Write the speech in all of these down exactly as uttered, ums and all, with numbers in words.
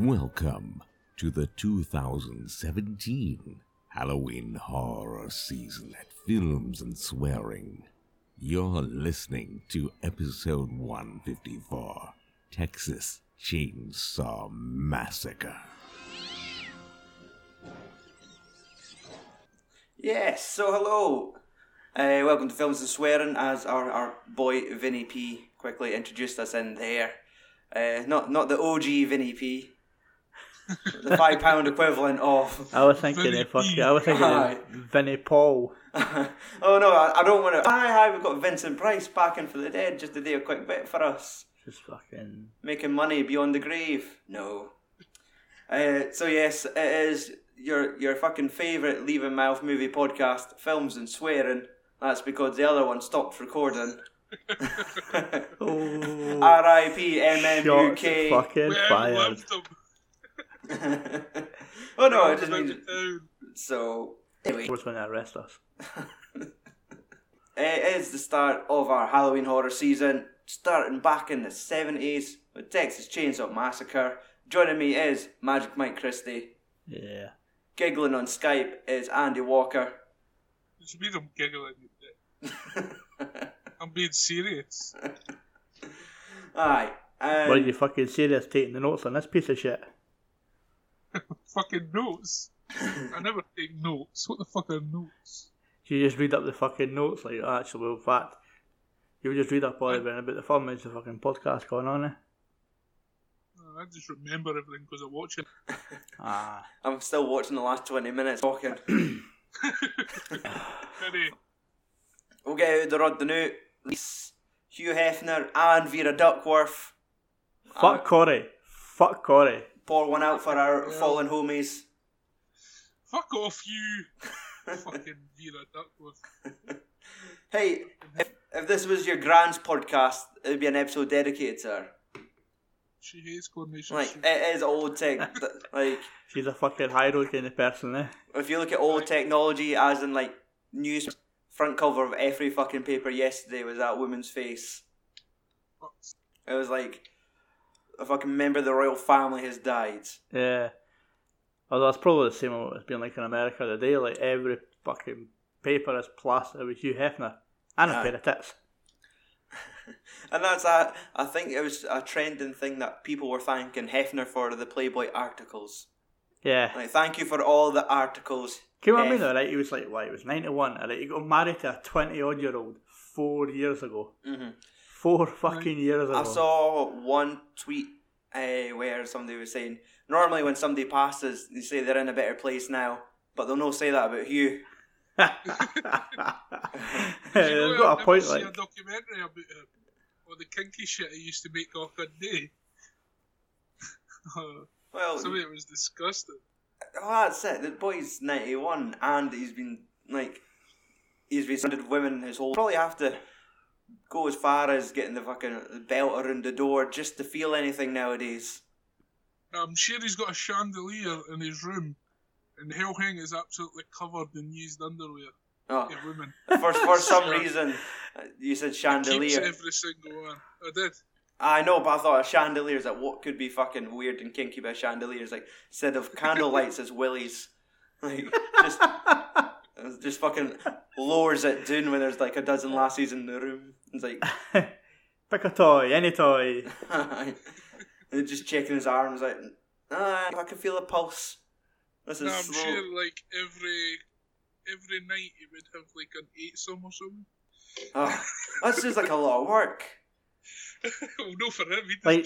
Welcome to the two thousand seventeen Halloween horror season at Films and Swearing. You're listening to episode one fifty-four, Texas Chainsaw Massacre. Yes, so hello. Uh, welcome to Films and Swearing, as our, our boy Vinnie P quickly introduced us in there. Uh, not not the O G Vinnie P. The five pound equivalent of. I was thinking it. I was thinking uh, Vinnie Paul. Oh no, I, I don't want to. Hi, hi, we've got Vincent Price back in for the dead just to do a quick bit for us. Just fucking making money beyond the grave. No. Uh, so yes, it is your your fucking favourite leaving mouth movie podcast, Films and Swearing. That's because the other one stopped recording. Oh, R I P M M U K. Fucking fired. Oh no, I just mean. So anyway, who's going to arrest us? It is the start of our Halloween horror season, starting back in the seventies with Texas Chainsaw Massacre. Joining me is Magic Mike Christie. Yeah. Giggling on Skype is Andy Walker. It should be them giggling. I'm being serious. Aye. Um, Why are you fucking serious taking the notes on this piece of shit? Fucking notes? I never take notes. What the fuck are notes? You just read up the fucking notes like actually, well, in fact, you just read up all everything about the fun of the fucking podcast going on, eh? I just remember everything because I watch it. Ah. I'm still watching the last twenty minutes talking. We'll get out of the rod the new. Hugh Hefner and Vera Duckworth. Fuck uh, Corey. Fuck Corey. Pour one out for our yeah. fallen homies. Fuck off, you. Fucking Vera Duckworth. Hey, if, if this was your grand's podcast, it would be an episode dedicated to her. She hates coordination. Like, shit. It is old tech. Like, she's a fucking high road kind of person, eh? If you look at old technology, as in, like, news, front cover of every fucking paper yesterday was that woman's face. It was like, a fucking member of the royal family has died. Yeah. Although that's probably the same as it's been like in America today. Like, every fucking paper is plastered with Hugh Hefner and a yeah. pair of tits. And that's that. I think it was a trending thing that people were thanking Hefner for the Playboy articles. Yeah. Like, thank you for all the articles. Can you remember though, right? He was like, what, he was ninety-one, right? He got married to a twenty-odd-year-old four years ago. Mm-hmm. Four fucking years ago. I saw one tweet uh, where somebody was saying, normally when somebody passes, they say they're in a better place now, but they'll not say that about Hugh. Yeah, they've got a point, like. I've never seen a documentary about him. Or the kinky shit he used to make off a day. Well, some of it was disgusting. Oh, that's it. The boy's ninety-one, and he's been like, he's been surrounded with women his whole. Probably have to go as far as getting the fucking belt around the door just to feel anything nowadays. I'm sure he's got a chandelier in his room, and the whole thing is absolutely covered in used underwear. Oh. Yeah, women. For for some reason, you said chandelier. It keeps every single one. I did. I know, but I thought a chandelier is like what could be fucking weird and kinky about chandeliers. Like, instead of candle lights, it's willies. Like, just, just fucking lowers it down when there's like a dozen lassies in the room. It's like, pick a toy, any toy. And just checking his arms, like, ah, I can feel a pulse. This is no, I'm slow. Sure, like, every every night you would have like an eight-some or something. Oh, that seems like a lot of work. Well, no, for him, he like,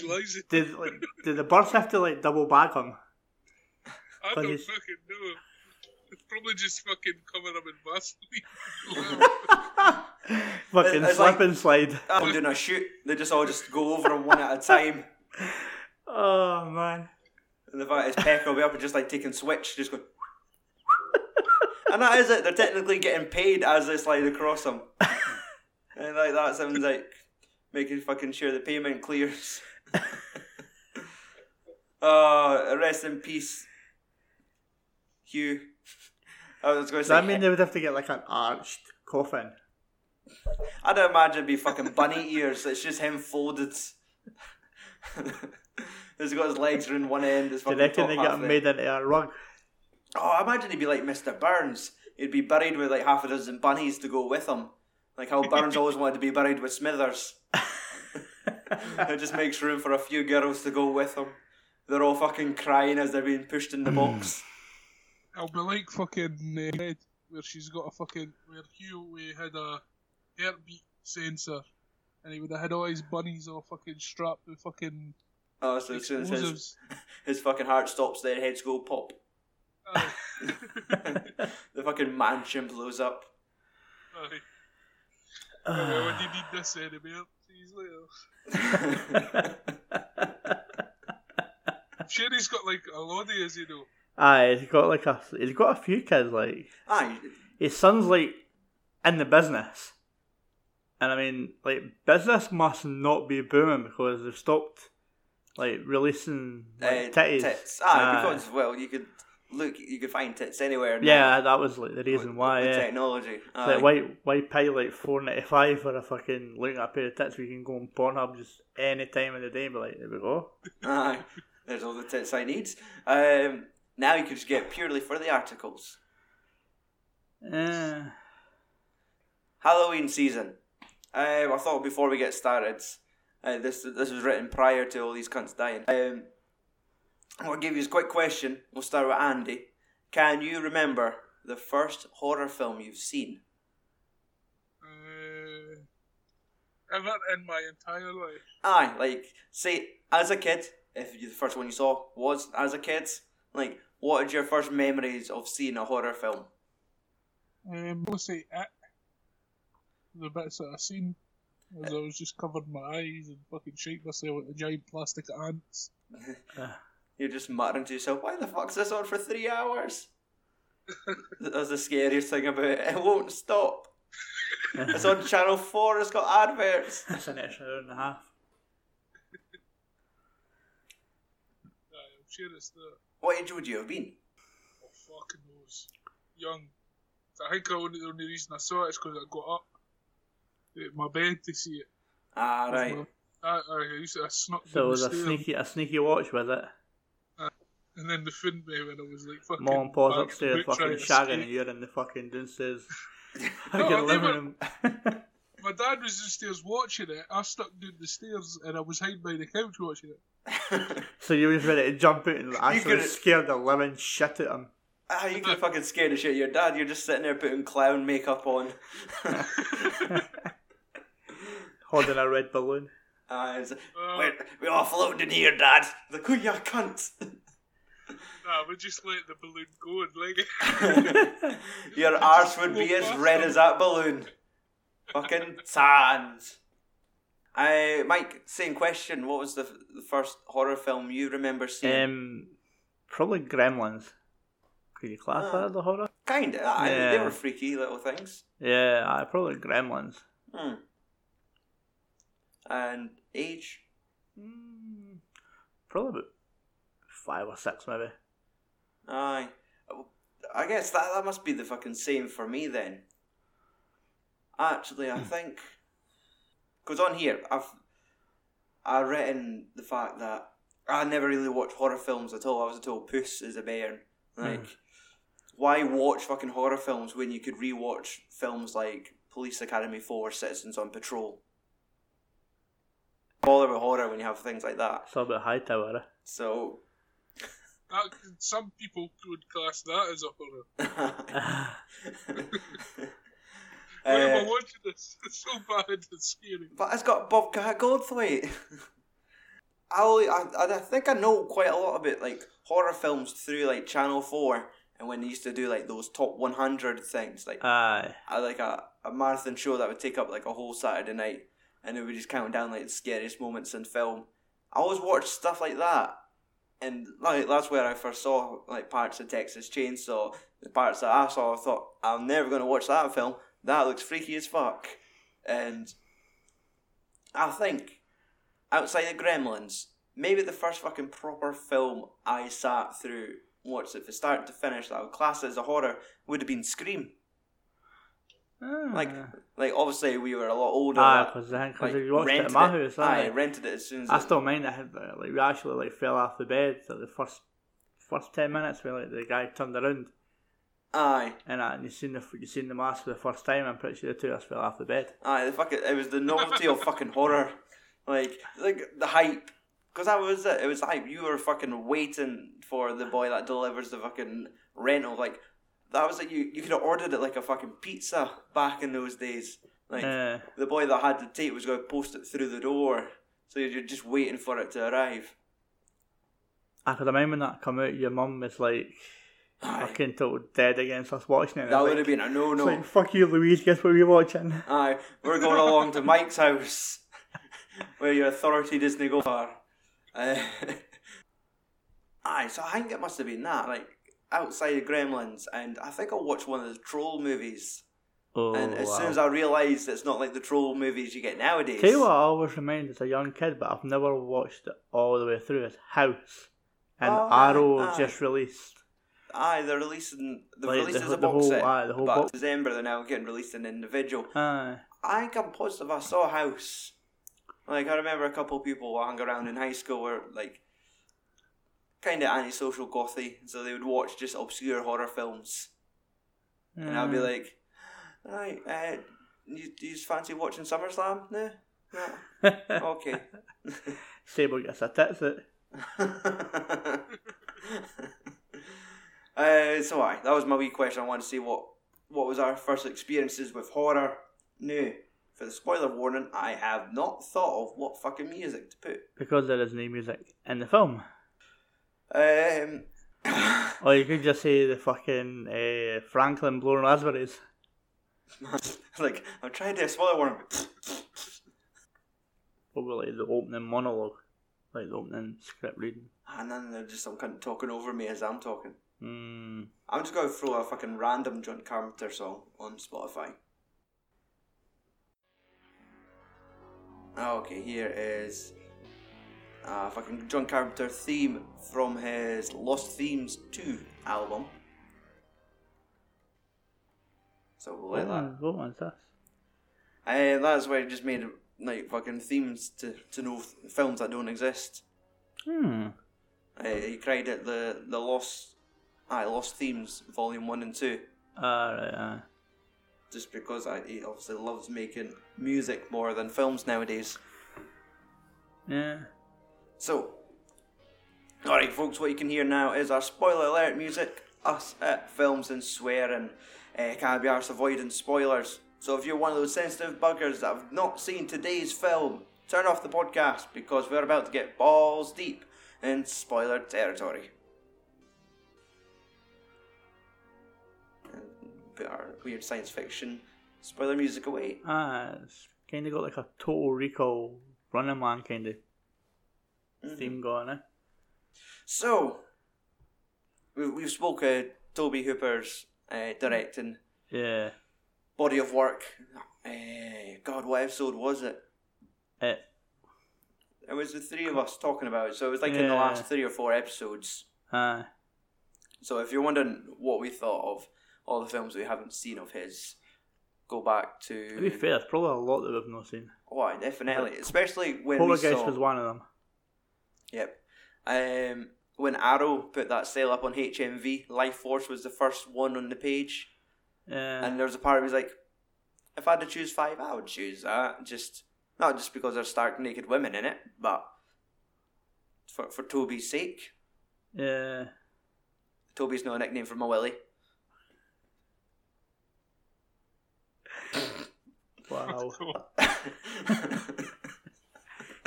didn't did, like, did the birds have to, like, double bag him? I don't he's... fucking know. It's probably just fucking cover him in Vaseline. Fucking it's slip like, and slide. I'm doing a shoot. They just all just go over him one at a time. Oh, man. And the fact is, Peck will be up and just, like, taking switch, just going... And that is it. They're technically getting paid as they slide across him. And, like, that sounds like... making fucking sure the payment clears. Oh, rest in peace, Hugh. I was going to say. Does that mean they would have to get like an arched coffin? I'd imagine it'd be fucking bunny ears. It's just him folded. He's got his legs around one end. His fucking top half. They got made into a rug. Oh, I imagine he'd be like Mister Burns. He'd be buried with like half a dozen bunnies to go with him. Like how Burns always wanted to be buried with Smithers. It just makes room for a few girls to go with him. They're all fucking crying as they're being pushed in the box. It'll be like fucking uh, Red, where she's got a fucking, where Hugh uh, had a heartbeat sensor, and he would have had all his bunnies all fucking strapped with fucking oh, so explosives. As soon as his, his fucking heart stops, their heads go pop. Oh. The fucking mansion blows up. Aye. Uh, uh, when you need this anymore, please later. I'm sure he's got like a lot of his, you know. Aye, he's got like a he's got a few kids like. Aye, his son's like in the business, and I mean like business must not be booming because they've stopped like releasing like, uh, titties. Tits. Aye, uh, because well you could look you could find tits anywhere. Yeah, that was like the reason with, why. With yeah. Technology. Aye. Like why why pay like four ninety five for a fucking looking at a pair of tits? We can go on Pornhub just any time of the day. And be like, there we go. Aye, there's all the tits I need. Um. Now you can just get purely for the articles. Uh. Halloween season. Um, I thought before we get started, uh, this this was written prior to all these cunts dying. Um, I'll give you a quick question. We'll start with Andy. Can you remember the first horror film you've seen? Uh, ever in my entire life. Aye, like, say, as a kid, if the first one you saw was as a kid, like, what are your first memories of seeing a horror film? Um, I'll say It. The bits that I've seen, as I was just covered my eyes and fucking shaped myself with a giant plastic ants. You're just muttering to yourself, why the fuck's this on for three hours? That's the scariest thing about it. It won't stop. It's on Channel four, it's got adverts. That's an extra hour and a half. I'm sure it's the... What age would you have been? Oh, fucking knows. Young. I think the only, the only reason I saw it is because I got up at my bed to see it. Ah, right. My, I, I used to, I snuck so it was a sneaky, a sneaky watch, was it? Uh, and then they found me when I was like fucking... Mom and Pa's upstairs fucking shagging and you're in the fucking downstairs. No, living never, my dad was downstairs watching it. I stuck down the stairs and I was hiding by the couch watching it. So you was ready to jump out and actually scared the living shit at him. Ah, you could fucking scared the shit your dad. You're just sitting there putting clown makeup on, holding a red balloon. Ah, like, uh, we're, we're all floating here, Dad. Like, oh, you cunt. Nah, we just let the balloon go and leg it. Your arse would be as red as that balloon. Fucking tans. Uh, Mike, same question. What was the, f- the first horror film you remember seeing? Um, probably Gremlins. Could you class uh, that as a horror? Kind of. I mean, they were freaky little things. Yeah, uh, probably Gremlins. Hmm. And age? Mm, probably about five or six, maybe. Aye. I guess that, that must be the fucking same for me then. Actually, I think... Because on here, I've I've written the fact that I never really watched horror films at all. I was a total puss as a bairn. Like, mm. why watch fucking horror films when you could rewatch films like Police Academy four: Citizens on Patrol? Bother with horror when you have things like that. It's all about Hightower. Eh? So, that, some people would class that as a horror. Why am I watching this? It's so bad, it's scary. But it's got Bob Goldthwait. I, only, I I think I know quite a lot about like horror films through like Channel four and when they used to do like those top one hundred things, like Aye. I, like a, a marathon show that would take up like a whole Saturday night and it would just count down like the scariest moments in film. I always watched stuff like that, and like that's where I first saw like parts of Texas Chainsaw. The parts that I saw, I thought I'm never going to watch that film. That looks freaky as fuck. And I think, outside of Gremlins, maybe the first fucking proper film I sat through, watched it from start to finish, that I would class as a horror, would have been Scream. Ah. Like, like obviously we were a lot older. Ah, because like, we watched it at my house. It, I rented it as soon as I it, still mind that. Like we actually like fell off the bed at the first first ten minutes where like the guy turned around. Aye. And uh, you seen the you seen the mask for the first time. I'm pretty sure the two of us fell off the bed. Aye, the fucking it was the novelty of fucking horror, like like the hype. Because that was it. It was hype. You were fucking waiting for the boy that delivers the fucking rental. Like that was like you you could have ordered it like a fucking pizza back in those days. Like uh, the boy that had the tape was going to post it through the door, so you're just waiting for it to arrive. I could remember when that came out. Your mum was like. Aye. Fucking total dead against us watching it. That would like, have been a no no. Like, fuck you, Louise, guess what we're watching? Aye, we're going along to Mike's house where your authority doesn't go far. Uh, aye, so I think it must have been that, like outside of Gremlins, and I think I watched one of the Troll movies. Oh, and as wow. soon as I realised it's not like the Troll movies you get nowadays. Tell you what I always remember as a young kid, but I've never watched it all the way through, is House. And oh, Arrow aye. just released. Aye, they're releasing. They're like releasing the, a box whole, set, aye, the whole but box. December they're now getting released in individual. Aye. I think I'm positive I saw House. Like I remember a couple of people I hung around in high school were like, kind of antisocial gothy, so they would watch just obscure horror films, mm. and I'd be like, right, uh, you, do you fancy watching SummerSlam? No, no, okay. Sable gets a tits it. Uh, so aye, that was my wee question. I wanted to see what, what was our first experiences with horror. No, for the spoiler warning, I have not thought of what fucking music to put. Because there is no music in the film. Um. Or you could just say the fucking uh, Franklin blowing raspberries. Like, I'm trying to do a spoiler warning. Probably like the opening monologue. Like the opening script reading. And then they're just some kind of talking over me as I'm talking. Mm. I'm just going to throw a fucking random John Carpenter song on Spotify. Okay, here is a fucking John Carpenter theme from his Lost Themes two album. So we'll let that. What one's that? Uh, that's where he just made like fucking themes to, to know f- films that don't exist. Hmm. Uh, he cried at the, the Lost. I Lost Themes, Volume one and two. Ah, right, aye. Just because I, he obviously loves making music more than films nowadays. Yeah. So, alright folks, what you can hear now is our spoiler alert music, us at films and swearing. Uh, can't be arse avoiding spoilers. So if you're one of those sensitive buggers that have not seen today's film, turn off the podcast because we're about to get balls deep in spoiler territory. Our weird science fiction spoiler music away. Ah, it's kind of got like a Total Recall, Running Man kind of mm-hmm. theme going, eh? So, we've, we've spoke of uh, Tobe Hooper's uh, directing yeah. body of work. Uh, God, what episode was it? It. It was the three of us talking about it, so it was like yeah. in the last three or four episodes. Ah. So if you're wondering what we thought of all the films we haven't seen of his, go back to... To be fair, there's probably a lot that we've not seen. Why, oh, definitely. But especially when Polar we Geist saw... was one of them. Yep. Um, when Arrow put that sale up on H M V, Life Force was the first one on the page. Uh, and there was a part who was like, if I had to choose five, I would choose that. Just not just because there's stark naked women in it, but for, for Toby's sake. Yeah. Toby's not a nickname for my Willie. Wow.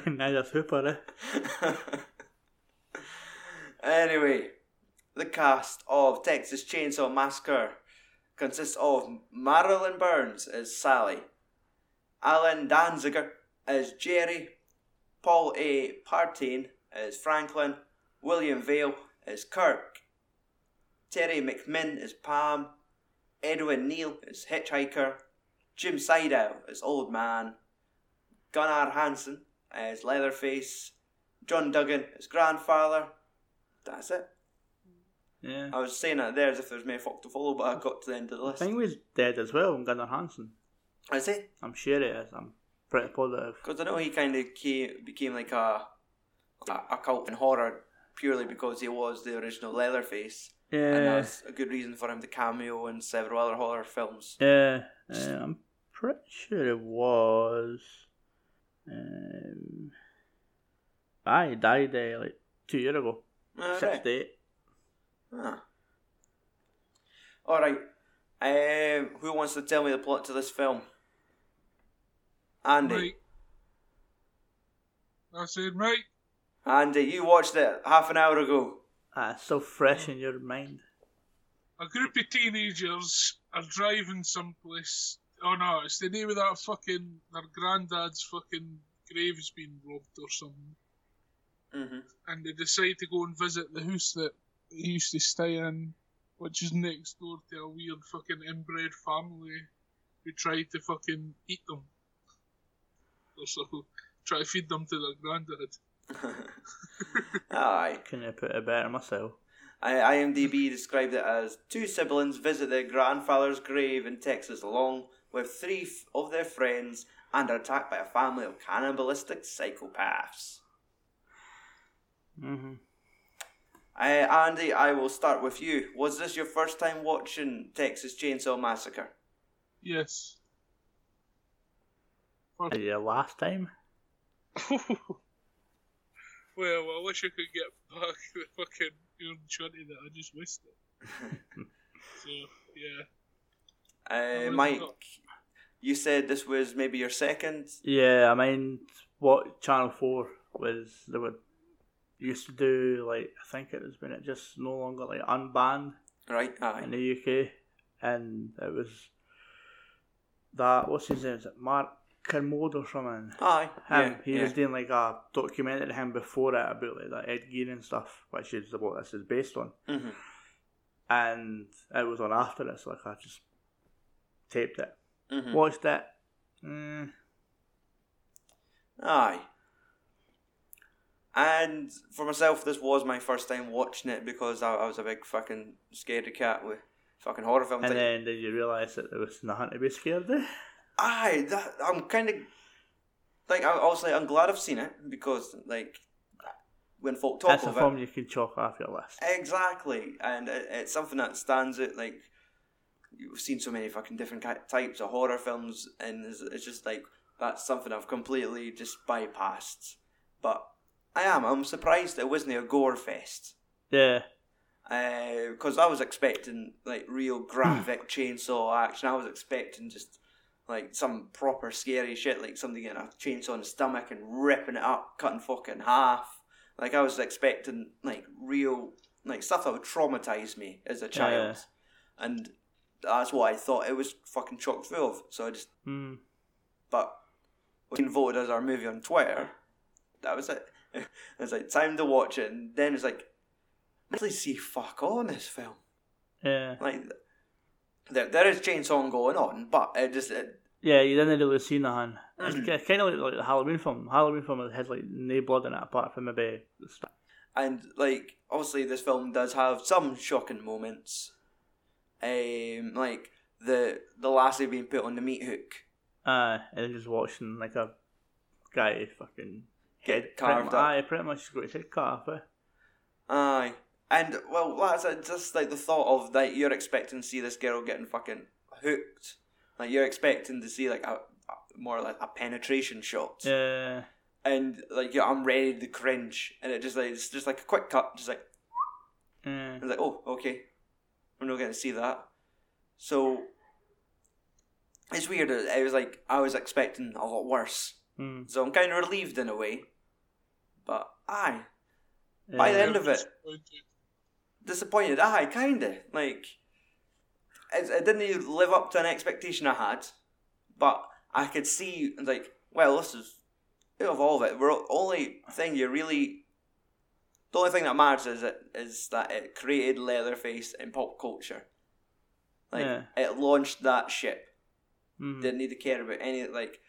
Now that's Hooper, eh? Anyway, the cast of Texas Chainsaw Massacre consists of Marilyn Burns as Sally, Alan Danziger as Jerry, Paul A. Partain as Franklin, William Vale as Kirk, Terry McMinn as Pam, Edwin Neal as Hitchhiker, Jim Sidow as Old Man, Gunnar Hansen as Leatherface, John Duggan as Grandfather. That's it. Yeah. I was saying that there as if there's many folk to follow, but I got to the end of the list. I think he's dead as well, Gunnar Hansen. Is he? I'm sure it is. I'm pretty positive. Because I know he kind of came, became like a, a a cult in horror purely because he was the original Leatherface. Yeah. And that's a good reason for him to cameo in several other horror films. Yeah. Uh, I'm pretty sure it was. Um, I died uh, like two years ago. sixty-eight Huh. Alright. Um, who wants to tell me the plot to this film? Andy. Mike. I said Mike. Andy, you watched it half an hour ago. Ah, it's so fresh in your mind. A group of teenagers are driving someplace. Oh no, it's the name of that fucking... Their granddad's fucking grave's been robbed or something. Mm-hmm. And they decide to go and visit the house that they used to stay in, which is next door to a weird fucking inbred family who tried to fucking eat them. Or so, try to feed them to their granddad. Aye. Couldn't have put it better myself. I, IMDb described it as two siblings visit their grandfather's grave in Texas along with three f- of their friends and are attacked by a family of cannibalistic psychopaths. Mm-hmm. Uh, Andy, I will start with you. Was this your first time watching Texas Chainsaw Massacre? Yes. First... Your last time? Well, I wish I could get back the fucking twenty that I just missed it. So, yeah. Uh, Mike, not... you said this was maybe your second? Yeah, I mean, what Channel four was... They were used to do, like, I think it was when it just no longer, like, unbanned. Right, aye. In the U K. And it was that, what's his name, is it Mark Kermode or something? Aye. Him. Yeah, he yeah. was doing, like, a documentary him before it about, like, that Ed Gein and stuff, which is what this is based on. Mm-hmm. And it was on after this, like, I just taped it. Mm-hmm. Watched it. Mm. Aye. And for myself, this was my first time watching it because I, I was a big fucking scaredy cat with fucking horror films. And then did you realise that there was nothing to be scared of? Aye, that, I'm kind of like I obviously I'm glad I've seen it because like when folk talk about it, that's a film you can chalk off your list. Exactly, and it, it's something that stands out. Like you've seen so many fucking different types of horror films, and it's, it's just like that's something I've completely just bypassed, but. I am. I'm surprised it wasn't a gore fest. Yeah. Because uh, I was expecting like real graphic chainsaw action. I was expecting just like some proper scary shit, like somebody getting a chainsaw in the stomach and ripping it up, cutting fucking half. Like I was expecting like real like stuff that would traumatize me as a child, yeah. And that's what I thought it was fucking chock full of. So I just. Mm. But we voted as our movie on Twitter. That was it. It's like time to watch it, and then it's like, I really see fuck all in this film. Yeah, like there, there is chainsaw going on, but it just it... yeah, you didn't really see nothing. It's kind of like the Halloween film. Halloween film has like no blood in it apart from maybe the stuff. And like obviously, this film does have some shocking moments, um, like the the lassie being put on the meat hook. Uh and just watching like a guy fucking. Get carved pretty, up. Aye, pretty much got his head cut off. Eh? Aye. And, well, that's it. Just like the thought of like, you're expecting to see this girl getting fucking hooked. Like, you're expecting to see, like, a, a more like a penetration shot. Yeah. And, like, yeah, I'm ready to cringe. And it just, like, it's just like a quick cut. Just like, yeah. It's like, oh, okay. We're not going to see that. So, it's weird. It was like, I was expecting a lot worse. Mm. So I'm kind of relieved in a way. But, aye. Yeah. By the end of it... Disappointed. Disappointed, aye, kind of. Like, it, it didn't even live up to an expectation I had. But I could see, like, well, this is... Out of all of it, the only thing you really... The only thing that matters is, it, is that it created Leatherface in pop culture. Like, yeah. It launched that ship. Mm. Didn't need to care about any, like...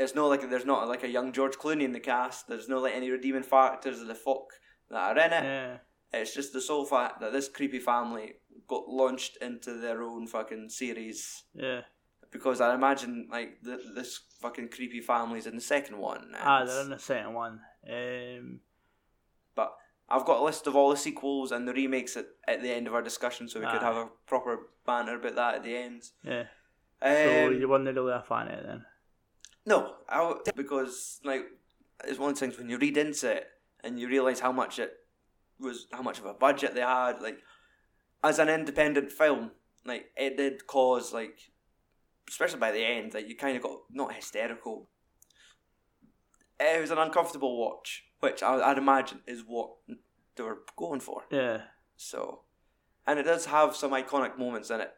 It's not like there's not like a young George Clooney in the cast. There's no like any redeeming factors of the folk that are in it. Yeah. It's just the sole fact that this creepy family got launched into their own fucking series. Yeah. Because I imagine, like, the, this fucking creepy family's in the second one. Ah, they're in the second one. Um... But I've got a list of all the sequels and the remakes at, at the end of our discussion, so we ah. could have a proper banter about that at the end. Yeah. Um, so you weren't really a fan of it then? No, I, because, like, it's one of the things when you read into it and you realise how much it was, how much of a budget they had, like, as an independent film, like, it did cause, like, especially by the end, like, you kind of got, not hysterical. It was an uncomfortable watch, which I, I'd imagine is what they were going for. Yeah. So, and it does have some iconic moments in it.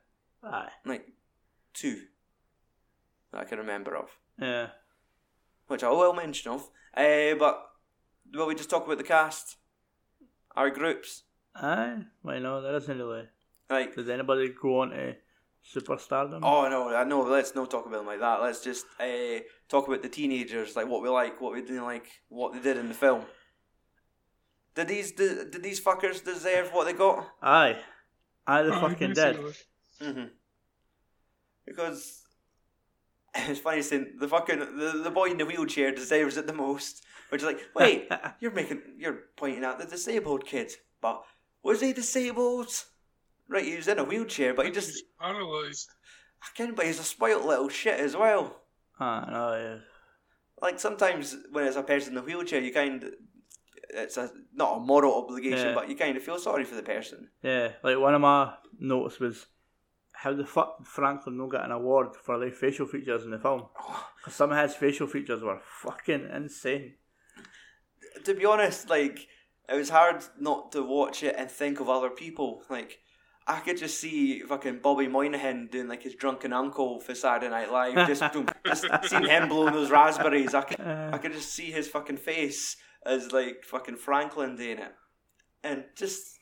Aye. Like, two that I can remember of. Yeah. Which I will mention of. Uh, but, will we just talk about the cast? Our groups? Aye. Why not? There isn't really. Like, does anybody go on to superstardom? Oh no, I know. Let's not talk about them like that. Let's just uh, talk about the teenagers, like what we like, what we didn't like, what they did in the film. Did these did, did these fuckers deserve what they got? Aye, aye, they fucking did. Mm-hmm. Because it's funny saying the fucking the, the boy in the wheelchair deserves it the most. Which is like, wait, you're making you're pointing out the disabled kid, but was he disabled? Right, he was in a wheelchair, but he just... He's paralysed. I can't, but he's a spoilt little shit as well. Ah, uh, no, yeah. Like, sometimes when it's a person in a wheelchair, you kind of... It's a, not a moral obligation, yeah. but you kind of feel sorry for the person. Yeah, like, one of my notes was how the fuck Franklin no got an award for the facial features in the film. Because some of his facial features were fucking insane. To be honest, like, it was hard not to watch it and think of other people, like... I could just see fucking Bobby Moynihan doing like his drunken uncle for Saturday Night Live. Just, just seeing him blowing those raspberries. I could, I could just see his fucking face as like fucking Franklin doing it. And just,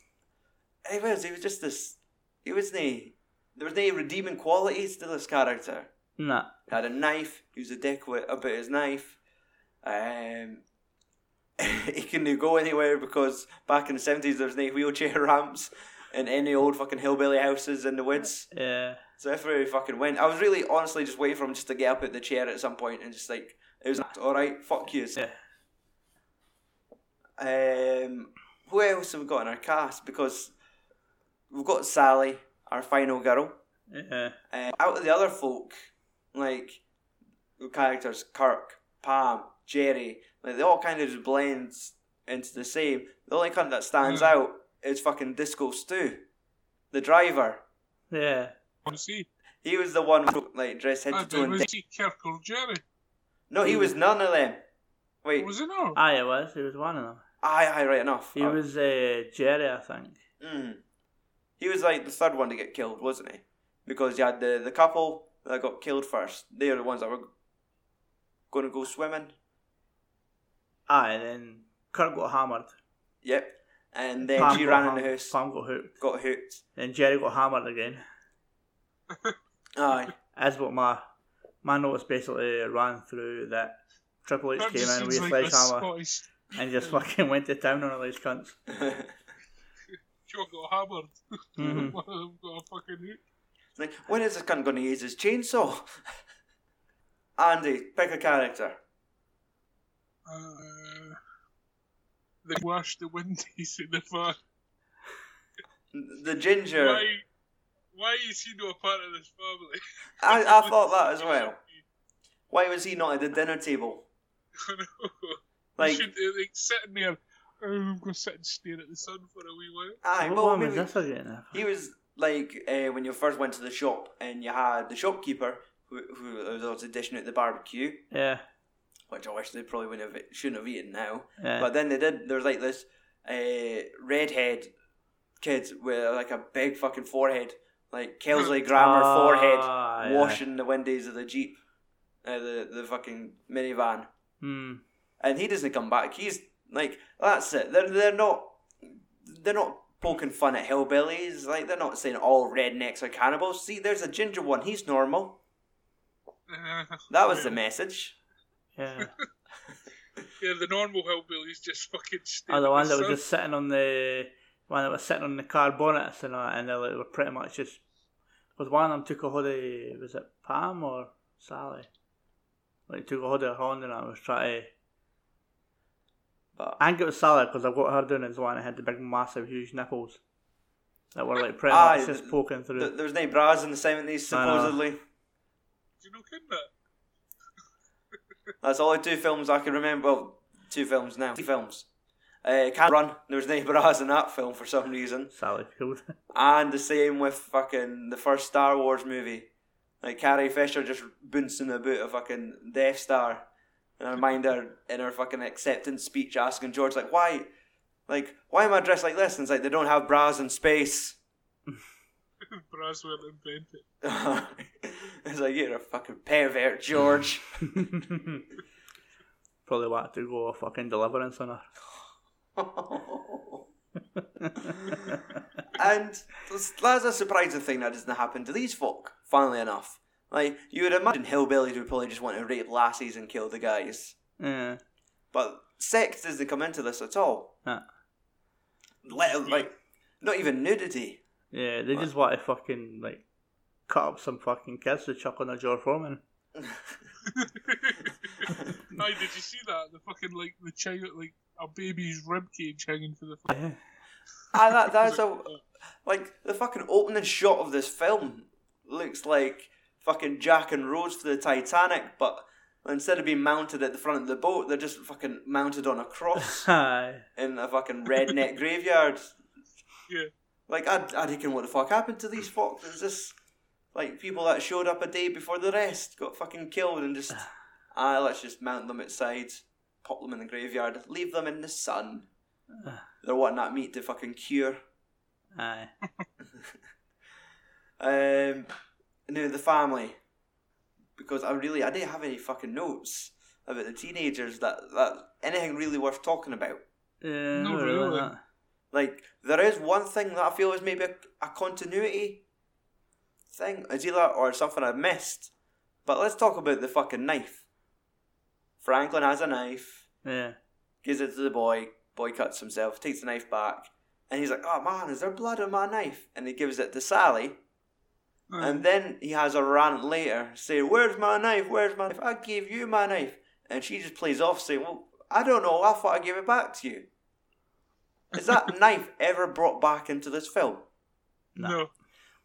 he was, he was just this, he was the, there was no redeeming qualities to this character. No. He had a knife, he was a dick with, about his knife. Um, he couldn't go anywhere because back in the seventies there was no wheelchair ramps. In any old fucking hillbilly houses in the woods. Yeah. So everywhere he fucking went. I was really honestly just waiting for him just to get up out the chair at some point and just like, it was alright, fuck you. Yeah. Um, who else have we got in our cast? Because we've got Sally, our final girl. Yeah. Uh, out of the other folk, like, the characters, Kirk, Pam, Jerry, like they all kind of just blend into the same. The only cunt that stands yeah. out is fucking Disco Stu, the driver. Yeah. Was he? He was the one who, like, dressed head to toe and... Was he Kirk or Jerry? No, he was none of them. Wait. Was he not? Aye, it was. He was one of them. Aye, aye, right enough. He oh. was uh, Jerry, I think. Mm. He was, like, the third one to get killed, wasn't he? Because you had the, the couple that got killed first. They were the ones that were going to go swimming. Aye, and then Kirk got hammered. Yep. And then Pam she ran hum- in the house. Pam got hooked. Got hooked. Then Jerry got hammered again. Aye. That's what my my notes basically ran through, that Triple H that came in with like a sledgehammer and just fucking went to town on all these cunts. Joe got hammered. Mm-hmm. One of them got a fucking hook. Like, when is this cunt going to use his chainsaw? Andy, pick a character. Uh... They wash the windies in the van. The ginger. Why, why is he not a part of this family? I, I thought that as well. Why was he not at the dinner table? I know. Like, should, like sitting there, oh, I'm going to sit and stare at the sun for a wee while. Aye, well, what was this again? He was like uh, when you first went to the shop and you had the shopkeeper who, who was dishing out the barbecue. Yeah. Which I wish they probably wouldn't have, shouldn't have eaten now. Yeah. But then they did. There was like this uh, redhead kid with like a big fucking forehead, like Kelsley Grammer oh, forehead, yeah. washing the windows of the Jeep, uh, the the fucking minivan. Hmm. And he doesn't come back. He's like, that's it. They're they're not they're not poking fun at hillbillies. Like, they're not saying all rednecks are cannibals. See, there's a ginger one. He's normal. That was the message. Yeah. Yeah, the normal hillbillies just fucking... Oh, the one that was just sitting on the when they were sitting on the car bonnets and that, and they were pretty much just, was one of them took a hold of, was it Pam or Sally? Like, took a hold of her hand and I was trying to, but I think it was Sally, because I've got her doing it as one that had the big, massive, huge nipples that were like pretty Aye, much just th- poking through. Th- there was no bras in the seventies, supposedly. You're not kidding that? That's only two films I can remember. Well, two films now. Two films. Uh, Can't Run. There was no bras in that film for some reason. Sally killed it. And the same with fucking the first Star Wars movie. Like, Carrie Fisher just bouncing about a fucking Death Star. And I remind her in her fucking acceptance speech asking George, like, why... Like, why am I dressed like this? And it's like, they don't have bras in space. Bras weren't invented. It's like, you're a fucking pervert, George. Probably wanted to go a fucking Deliverance on her. And that's a surprising thing that doesn't happen to these folk, funnily enough. Like, you would imagine hillbillies would probably just want to rape lassies and kill the guys. Yeah. But sex doesn't come into this at all. Yeah. Let, like, not even nudity. Yeah, they just want to fucking, like, cut up some fucking kids to chuck on a George Foreman. Aye, did you see that? The fucking, like, the child, like, a baby's ribcage hanging for the fucking... Yeah. Ah, that, that's a... Like, the fucking opening shot of this film looks like fucking Jack and Rose for the Titanic, but... Instead of being mounted at the front of the boat, they're just fucking mounted on a cross in a fucking redneck graveyard. Yeah. Like, I I reckon what the fuck happened to these folks. It's just, like, people that showed up a day before the rest got fucking killed and just, ah, let's just mount them outside, pop them in the graveyard, leave them in the sun. They're wanting that meat to fucking cure. Aye. um, now, the family... Because I really, I didn't have any fucking notes about the teenagers that, that anything really worth talking about. Yeah, not really. Like, like, there is one thing that I feel is maybe a, a continuity thing, is either, or something I've missed. But let's talk about the fucking knife. Franklin has a knife. Yeah. Gives it to the boy, boy cuts himself, takes the knife back, and he's like, oh man, is there blood on my knife? And he gives it to Sally. And then he has a rant later, saying, where's my knife, where's my knife, I gave you my knife. And she just plays off, saying, well, I don't know, I thought I gave it back to you. Is that knife ever brought back into this film? No. no.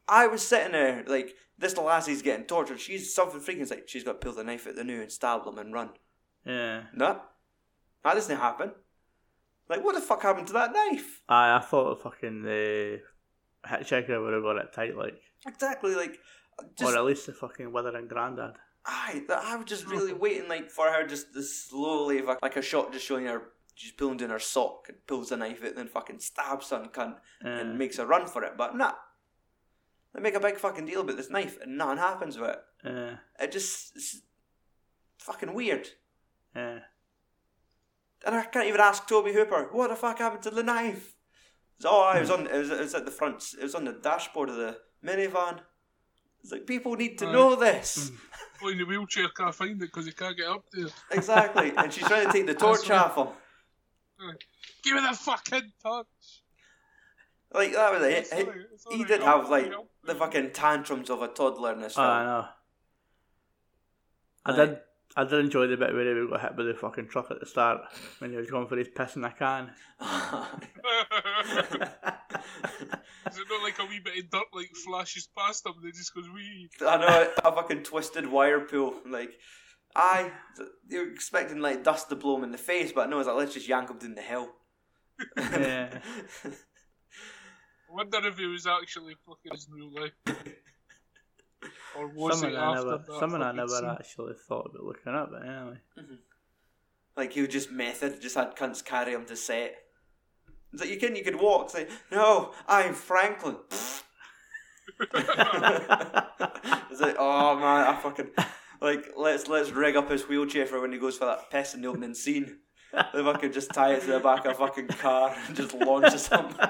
I was sitting there, like, this lassie's getting tortured, she's something freaking, like, she's got to pull the knife out the new and stab them and run. Yeah. No. That doesn't happen. Like, what the fuck happened to that knife? I, I thought fucking the hitchhiker would have got it tight, like. Exactly, like... Just, or at least the fucking withering granddad. Aye, I was just really waiting, like, for her just to slowly, like a shot just showing her, she's pulling down her sock and pulls the knife out and then fucking stabs some cunt uh, and makes a run for it, but nah. They make a big fucking deal about this knife and nothing happens with it. Uh, it just... It's fucking weird. Yeah. Uh, and I can't even ask Tobe Hooper, what the fuck happened to the knife? Oh, it was on... It was, it was at the front... It was on the dashboard of the... minivan. It's like, people need to uh, know this. Well, in the wheelchair can't find it because he can't get up there. Exactly, and she's trying to take the torch off him. Give me the fucking torch. Like, that was it. It's he, right. he, he right. did I'll have, like, the fucking tantrums of a toddler in this film. I know. I like, did I did enjoy the bit where he got hit by the fucking truck at the start when he was going for his piss in the can. Is it not like a wee bit of dirt like flashes past them? They just goes wee. I know, a fucking twisted wire pull. Like, aye, you're expecting like dust to blow him in the face, but no, it's like, let's just yank him down the hill. Yeah. I wonder if he was actually fucking his real life. Or was something it I after never, that? Something I never scene. actually thought about looking up, but anyway. Mm-hmm. Like, he would just method, just had cunts carry him to set. It's like, you can, you could walk, say, no, I'm Franklin. It's like, oh man, I fucking, like, let's let's rig up his wheelchair for when he goes for that piss in the opening scene. If I could just tie it to the back of a fucking car and just launch something.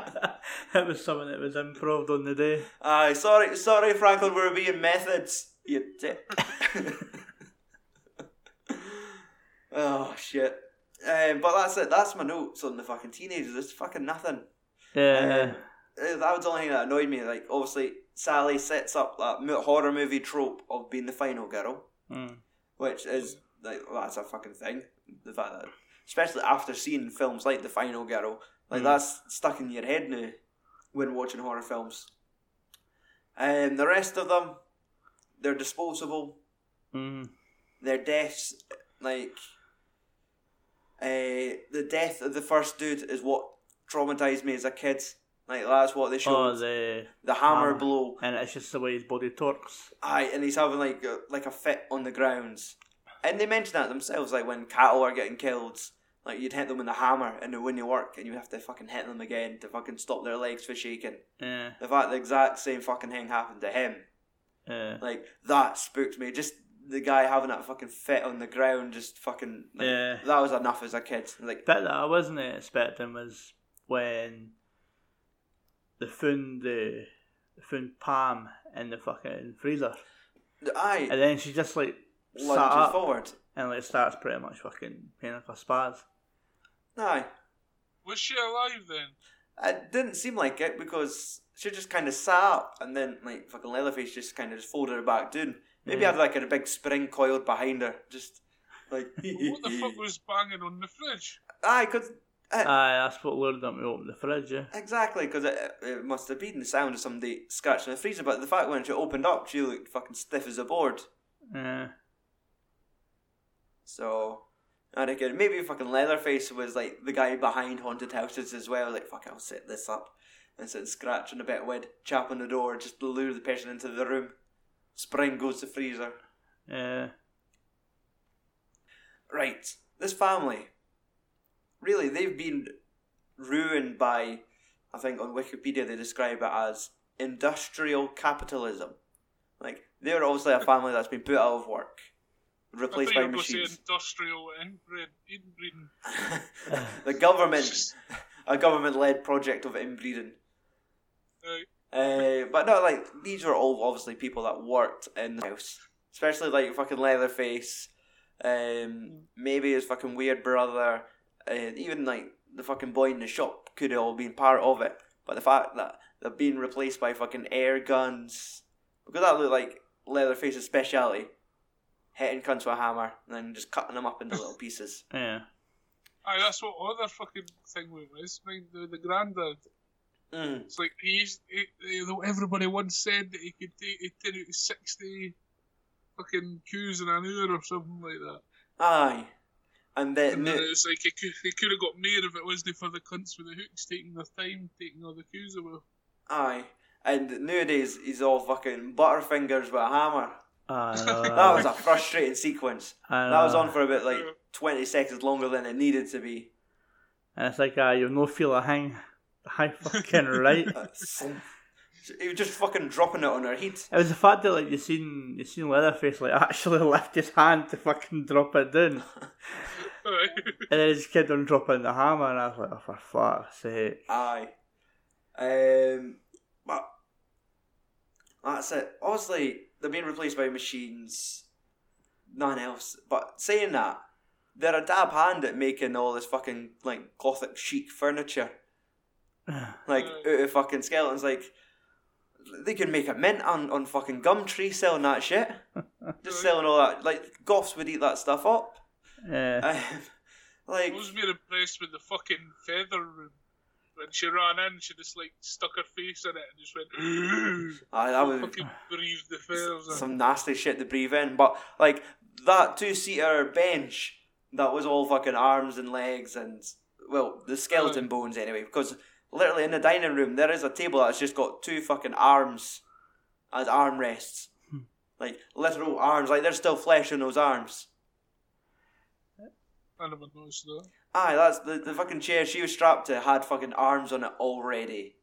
It was something that was improved on the day. Aye, sorry, sorry Franklin, we're being methods, you dick. Oh, shit. Um, but that's it, that's my notes on the fucking teenagers, there's fucking nothing. Yeah. Uh, that was the only thing that annoyed me. Like, obviously, Sally sets up that horror movie trope of being the final girl, mm. which is, like, well, that's a fucking thing. The fact that, especially after seeing films like The Final Girl, like, mm. that's stuck in your head now when watching horror films. And um, the rest of them, they're disposable. Mm. Their deaths, like, uh, the death of the first dude is what traumatized me as a kid. Like, that's what they showed. Oh, the, the hammer, hammer blow. And it's just the way his body torques. Aye, and he's having, like, a, like a fit on the grounds. And they mention that themselves, like, when cattle are getting killed, like, you'd hit them with a hammer and it wouldn't work, and you have to fucking hit them again to fucking stop their legs from shaking. Yeah. In fact, the exact same fucking thing happened to him. Yeah. Like, that spooked me. Just the guy having that fucking fit on the ground, just fucking... Like, yeah. That was enough as a kid. Like, the bit that I wasn't expecting was when... They found the found Pam in the fucking freezer. Aye. And then she just like sat up forward and like starts pretty much fucking paying like a spaz. Aye. Was she alive then? It didn't seem like it, because she just kind of sat up and then like fucking Leatherface just kind of just folded her back down. Maybe yeah. have like a big spring coiled behind her, just like. Well, what the fuck was banging on the fridge? Aye, because. It, Aye, that's what lured them to open the fridge, yeah. Exactly, because it, it must have been the sound of somebody scratching the freezer, but the fact when she opened up, she looked fucking stiff as a board. Yeah. So, I reckon maybe fucking Leatherface was like the guy behind Haunted Houses as well, like, fuck, I'll set this up. And sit scratching a bit with chap on the door, just to lure the person into the room. Spring goes to freezer. Yeah. Right, this family... Really, they've been ruined by, I think on Wikipedia they describe it as industrial capitalism. Like, they're obviously a family that's been put out of work, replaced by machines. Industrial inbreed, inbreeding. The government, a government-led project of inbreeding. Right. Uh, but no, like these were all obviously people that worked in the house, especially like fucking Leatherface, um, maybe his fucking weird brother. Uh, even like the fucking boy in the shop could have all been part of it, but the fact that they're being replaced by fucking air guns, because that looked like Leatherface's speciality, hitting cunts with a hammer and then just cutting them up into little pieces. Yeah. Aye, that's what other fucking thing was. I mean, the, the granddad. Mm. It's like he used, he, he, everybody once said that he could take he did it sixty fucking coups in an hour or something like that. Aye. And then, and then it's like it could, they could have got more if it wasn't for the cunts with the hooks taking their time, taking all the cues away. Aye, and nowadays he's all fucking butterfingers with a hammer. Uh, that was a frustrating sequence. Uh, that was on for about like twenty seconds longer than it needed to be. And it's like, uh, you'll no feel a hang. I fucking right. He was just fucking dropping it on her heat. It was the fact that like you seen you seen Leatherface like actually lift his hand to fucking drop it down. And then he just kept on dropping the hammer, and I was like, oh, for fuck's sake. Aye. Um, but that's it. Obviously, they're being replaced by machines, nothing else. But saying that, they're a dab hand at making all this fucking like gothic chic furniture. Like out of fucking skeletons, like they could make a mint on, on fucking Gumtree selling that shit. Just selling all that. Like, goths would eat that stuff up. Yeah. Um, like, I was more impressed with the fucking feather room. When she ran in, she just, like, stuck her face in it and just went... Aye, that was... Fucking breathed the feathers in. Some nasty shit to breathe in. But, like, that two-seater bench that was all fucking arms and legs and... Well, the skeleton uh, bones, anyway, because... Literally in the dining room, there is a table that's just got two fucking arms as armrests. Hmm. Like, literal arms. Like, there's still flesh in those arms. I never noticed that. Aye, that's the, the fucking chair she was strapped to had fucking arms on it already.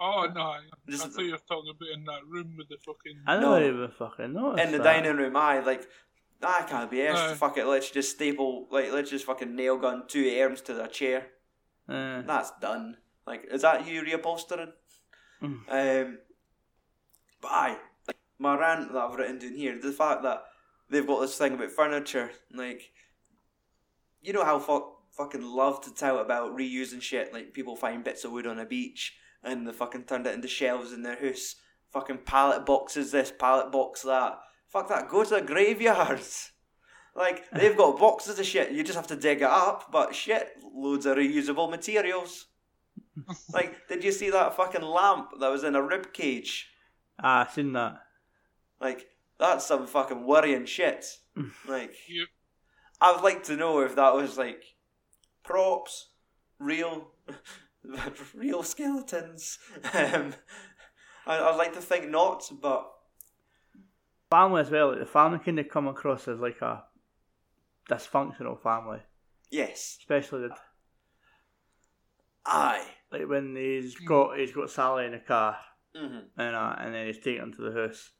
Oh, no. Just, I thought you were talking about in that room with the fucking... I never no. even fucking noticed In the that. dining room, aye. Like, I can't be arsed. No. Fuck it, let's just staple... Like, let's just fucking nail gun two arms to the chair. Uh. That's done. Like, is that you reupholstering? Mm. Um, but aye, like, my rant that I've written down here, the fact that they've got this thing about furniture, like, you know how fuck fucking love to tout about reusing shit, like people find bits of wood on a beach and they fucking turned it into shelves in their house. Fucking pallet boxes this, pallet box that. Fuck that, go to the graveyards. Like, they've got boxes of shit, you just have to dig it up, but shit, loads of reusable materials. Like, did you see that fucking lamp that was in a rib cage? Ah, I seen that. Like, that's some fucking worrying shit. Like, yep. I would like to know if that was, like, props, real, real skeletons. um, I, I'd like to think not, but... Family as well, like, the family kind of come across as, like, a dysfunctional family. Yes. Especially the... Aye. Like, when he's got he's got Sally in a car, mm-hmm. and uh, and then he's taken her to the house.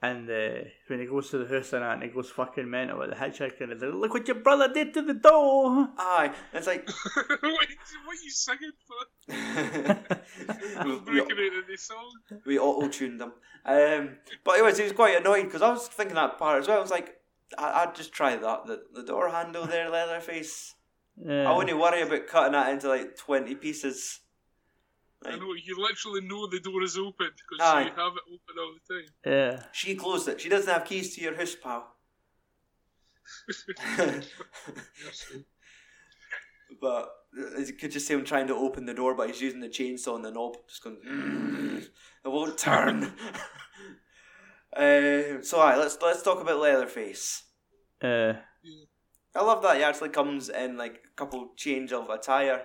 And uh, when he goes to the house and, uh, and he goes fucking mental at the hitchhiker, and he's like, "Look what your brother did to the door!" Aye, it's like, what, what are you singing for? Just breaking out of the song. We auto-tuned him. Um, but anyways, he was quite annoyed because I was thinking that part as well. I was like, I- I'd just try that the the door handle there, Leatherface. Yeah. I wouldn't worry about cutting that into like twenty pieces. Like, I know, you literally know the door is open because you have it open all the time. Yeah. She closed it. She doesn't have keys to your house, pal. But it could just say him trying to open the door, but he's using the chainsaw and the knob, just going, mm, it won't turn. uh, so, alright, let's let's talk about Leatherface. Uh, yeah. I love that he actually comes in like a couple change of attire.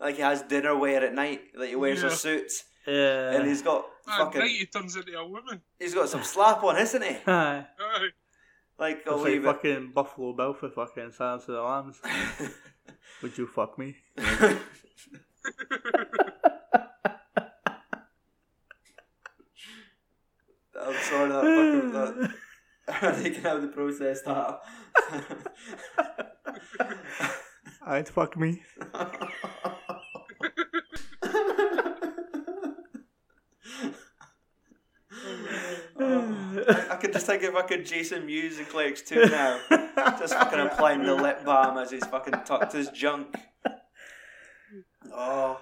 Like, he has dinnerwear at night, like, he wears yeah. a suit. Yeah. And he's got at fucking... At night he turns into a woman. He's got some slap on, isn't he? Aye. Aye. Like, I'll leave like fucking it. Buffalo Bill for fucking Silence of the Lambs. Would you fuck me? I'm sorry, that fucking... That... They can have the process that. I'd fuck me. I, I could just think of fucking Jason Mewes and Clerks two now. Just fucking applying the lip balm as he's fucking tucked his junk. Oh.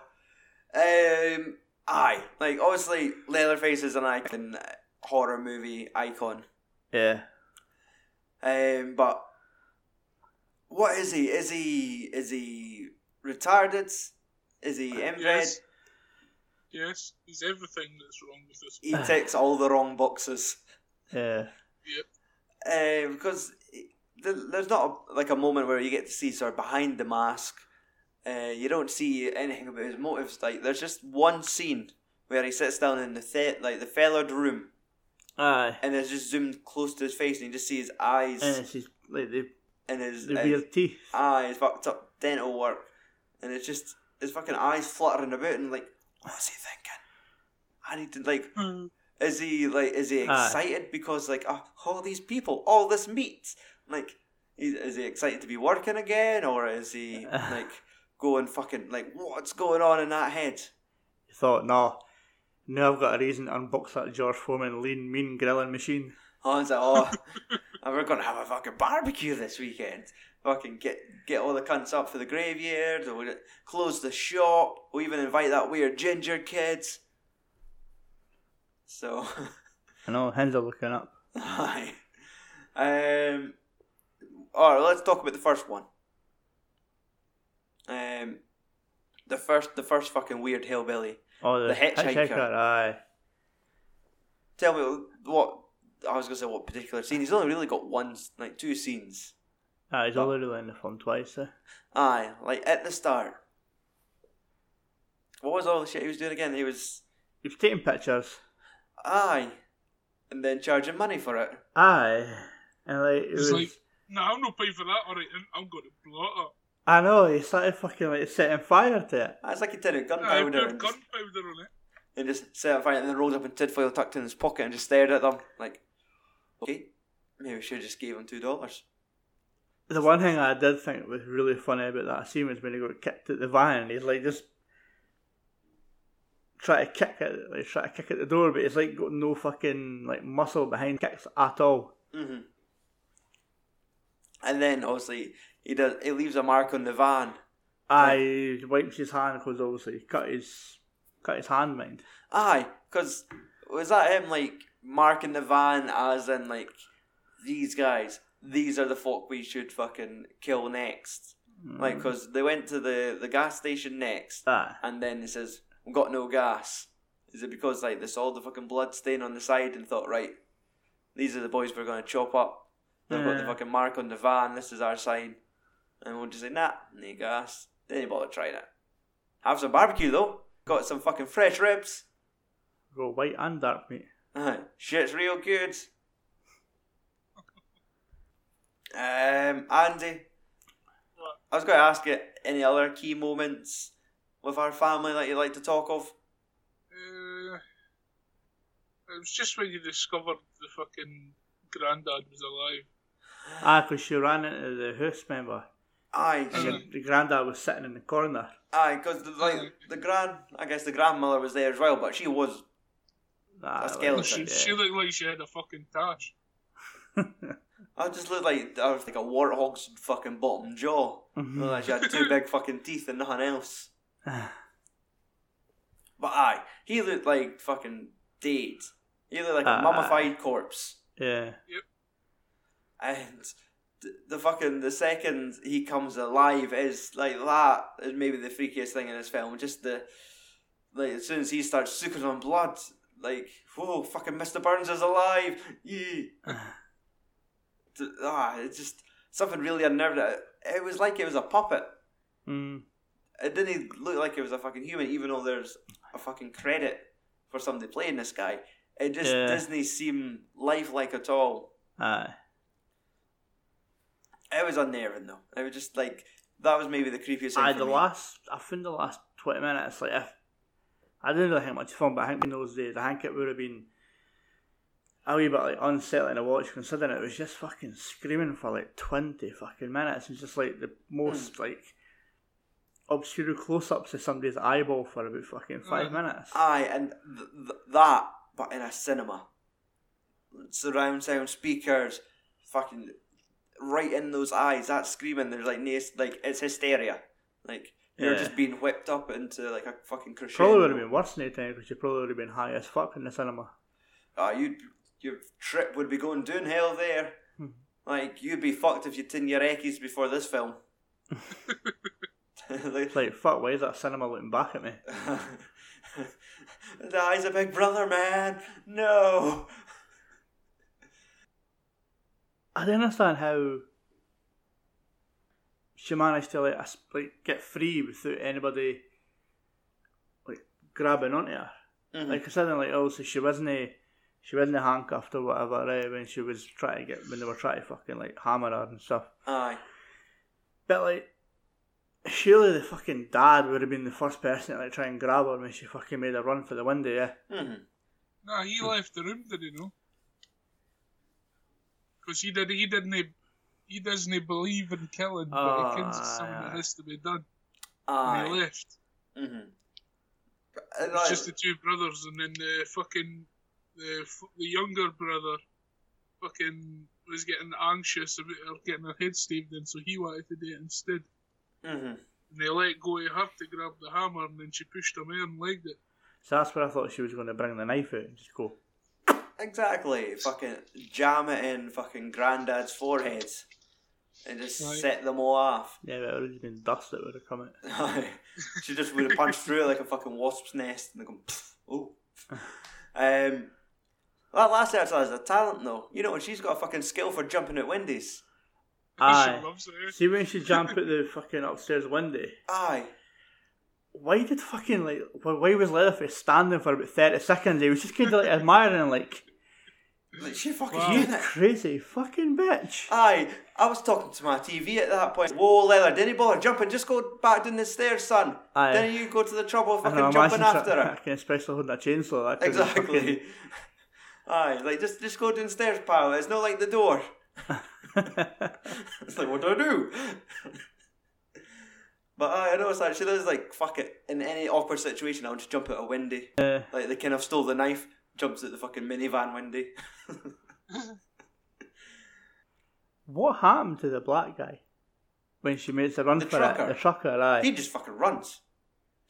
Um, aye. Like, obviously, Leatherface is an icon, horror movie icon. Yeah. Um, but what is he? Is he is he retarded? Is he inbred? Yes. Yes, he's everything that's wrong with us. He ticks all the wrong boxes. Yeah. Yep. Uh, because there's not a, like a moment where you get to see sort of behind the mask. Uh, you don't see anything about his motives. Like, there's just one scene where he sits down in the the like the fellared room. Aye. And it's just zoomed close to his face, and you just see his eyes. And it's just like the. And his the weird teeth. Aye, his fucked up dental work, and it's just his fucking eyes fluttering about, and like, what's he thinking? I need to like, mm. is he like, is he excited aye. Because like, oh, all these people, all this meat, like, is, is he excited to be working again, or is he like going fucking like, what's going on in that head? You thought, no, now I've got a reason to unbox that George Foreman lean mean grilling machine. Oh, it's like, oh, and we're going to have a fucking barbecue this weekend. Fucking get get all the cunts up for the graveyard, or we'll close the shop, or we'll even invite that weird ginger kid. So. I know, hens are looking up. Aye. Um, all right, let's talk about the first one. Um, the first, the first fucking weird hillbilly. Oh, the, the hitchhiker. hitchhiker. Aye. Tell me what. I was going to say what particular scene. He's only really got one, like two scenes. Ah, he's but, only really in the film twice, eh? Aye, like at the start. What was all the shit he was doing again? He was... He was taking pictures. Aye. And then charging money for it. Aye. And like... It was like, nah, I'm not paying for that, alright, I'm going to blow it up. I know, he started fucking like setting fire to it. It's like he did a gunpowder. Yeah, I put gunpowder on it. And just set it fire and then rolled up in tinfoil tucked in his pocket and just stared at them like... Okay, maybe we should have just gave him two dollars. The one thing I did think was really funny about that scene was when he got kicked at the van and he's like just try to kick it, like try to kick at the door, but he's like got no fucking like muscle behind kicks at all. Mhm. And then obviously he does. He leaves a mark on the van. Aye, he wipes his hand because obviously he cut his cut his hand, mind. Aye, because was that him like marking the van as in like these guys? These are the folk we should fucking kill next. Mm. Like, because they went to the, the gas station next, ah. and then he says, "We've got no gas." Is it because like they saw the fucking blood stain on the side and thought, right, these are the boys we're gonna chop up. They've yeah. got the fucking mark on the van. This is our sign, and we'll just say, "Nah, no gas." They didn't bother trying it. Have some barbecue though. Got some fucking fresh ribs. Go white and dark meat. Uh, shit's real good. Um, Andy, what? I was going to ask you any other key moments with our family that you like to talk of. Uh, it was just when you discovered the fucking granddad was alive. Ah, because she ran into the house, remember? Aye. And she, the granddad was sitting in the corner. Aye, because the, like, the grand, I guess the grandmother was there as well, but she was nah, a skeleton. She, yeah. she looked like she had a fucking tash. I just looked like I was like a warthog's fucking bottom jaw. Mm-hmm. Like she had two big fucking teeth and nothing else. But aye, he looked like fucking dead. He looked like uh, a mummified corpse. Yeah. Yep. And the, the fucking the second he comes alive is like that is maybe the freakiest thing in this film. Just the like as soon as he starts sucking on blood, like whoa, fucking Mister Burns is alive. Yeah. Ah, it's just something really unnerving. It was like it was a puppet. Mm. It didn't look like it was a fucking human, even though there's a fucking credit for somebody playing this guy. It just yeah. doesn't seem lifelike at all. Aye. It was unnerving though. It was just like that was maybe the creepiest. Aye, thing for the me. last I think the last twenty minutes, like if, I didn't really think much of fun, but I think in those days, I think it would have been a wee bit like unsettling to watch, considering it was just fucking screaming for like twenty fucking minutes. It's just like the most mm. like obscure close-ups of somebody's eyeball for about fucking five mm. minutes. Aye, and th- th- that, but in a cinema, surround sound speakers, fucking right in those eyes. That screaming, there's like n- like it's hysteria, like you're yeah. just being whipped up into like a fucking crescendo. Probably would have been worse than anything because you probably would have been high as fuck in the cinema. Ah, uh, you'd. Your trip would be going down hell there. Hmm. Like, you'd be fucked if you tin your eckies before this film. like, like, fuck, why is that cinema looking back at me? The eyes of Big Brother, man! No! I don't understand how she managed to, like, like get free without anybody, like, grabbing onto her. Mm-hmm. Like, considering, like, obviously she wasn't... She wasn't handcuffed or whatever, right, when she was trying to get, when they were trying to fucking, like, hammer her and stuff. Aye. But, like, surely the fucking dad would have been the first person to, like, try and grab her when she fucking made a run for the window, yeah? Mm-hmm. Nah, he left the room, did he, no? Because he, did, he didn't, he doesn't believe in killing, but oh, he thinks it's something aye. that has to be done. Aye. And he left. Mm-hmm. It's like, just the two brothers and then the fucking... The, f- the younger brother fucking was getting anxious about her getting her head staved in, so he wanted to do it instead. Mm-hmm. And they let go of her to grab the hammer, and then she pushed him in and legged it. So that's where I thought she was going to bring the knife out and just go. Exactly. Fucking jam it in fucking granddad's forehead and just right. set them all off. Yeah, but it would have been dust that would have come out. She just would have punched through it like a fucking wasp's nest and they go, oh. Um... That last actor has a talent, though. You know, she's got a fucking skill for jumping out windows. Aye. She loves it. See when she jumped out the fucking upstairs window? Aye. Why did fucking, like, why was Leatherface standing for about thirty seconds? He was just kind of, like, admiring, like... Like, she fucking... Wow. You crazy fucking bitch. Aye. I was talking to my T V at that point. Whoa, Leather, didn't he bother jumping? Just go back down the stairs, son. Aye. Didn't you go to the trouble of fucking know, jumping after her? Fucking especially holding a chainsaw. That exactly. Fucking... Aye, like, just just go downstairs, pal. It's not like the door. It's like, what do I do? But aye, I know it's like, she does, like, fuck it. In any awkward situation, I'll just jump out a window. Uh, like, they kind of stole the knife, jumps at the fucking minivan window. What happened to the black guy? when she makes a run the for trucker. it. The trucker, right? He just fucking runs.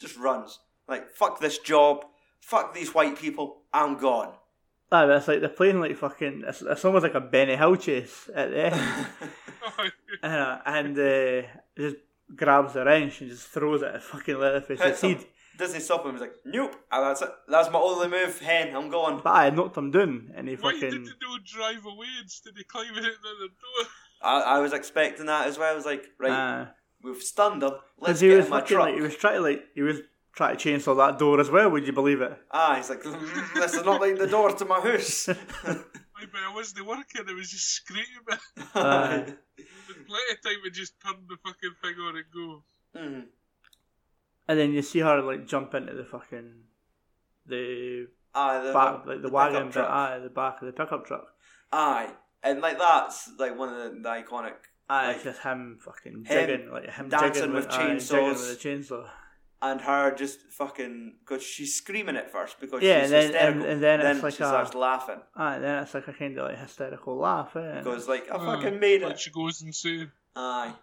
Just runs. Like, fuck this job. Fuck these white people. I'm gone. Ah, that's like, they're playing like fucking, it's, it's almost like a Benny Hill chase at the end. uh, and uh, just grabs the wrench and just throws it at fucking Leatherface's head. Doesn't stop him, he's like, nope, that's it. That's my only move, hen, I'm going. But I knocked him down, and he fucking... Why did the door drive away instead of climbing out the other door? I, I was expecting that as well, I was like, right, uh, we've stunned him, let's get in my fucking, truck. Like, he was trying to, like, he was... Try to chainsaw that door as well, would you believe it? Ah, he's like, this is not like the door to my house. Wait, but I wasn't working, it was just screaming. Uh, Plenty of time we just turned the fucking thing on and go. Mm-hmm. And then you see her like jump into the fucking the aye, the, back, like the, the wagon bit, aye, the back of the pickup truck. Aye, and like that's like one of the, the iconic. Aye, like, it's just him fucking him digging, like him dancing with, with chainsaws, aye, digging with a chainsaw. And her just fucking... Because she's screaming at first because yeah, she's and then, hysterical. And, and then, then it's like she starts a, laughing. Ah, then it's like a kind of like hysterical laugh, eh? Because like, I uh, fucking made it. She goes insane. Aye.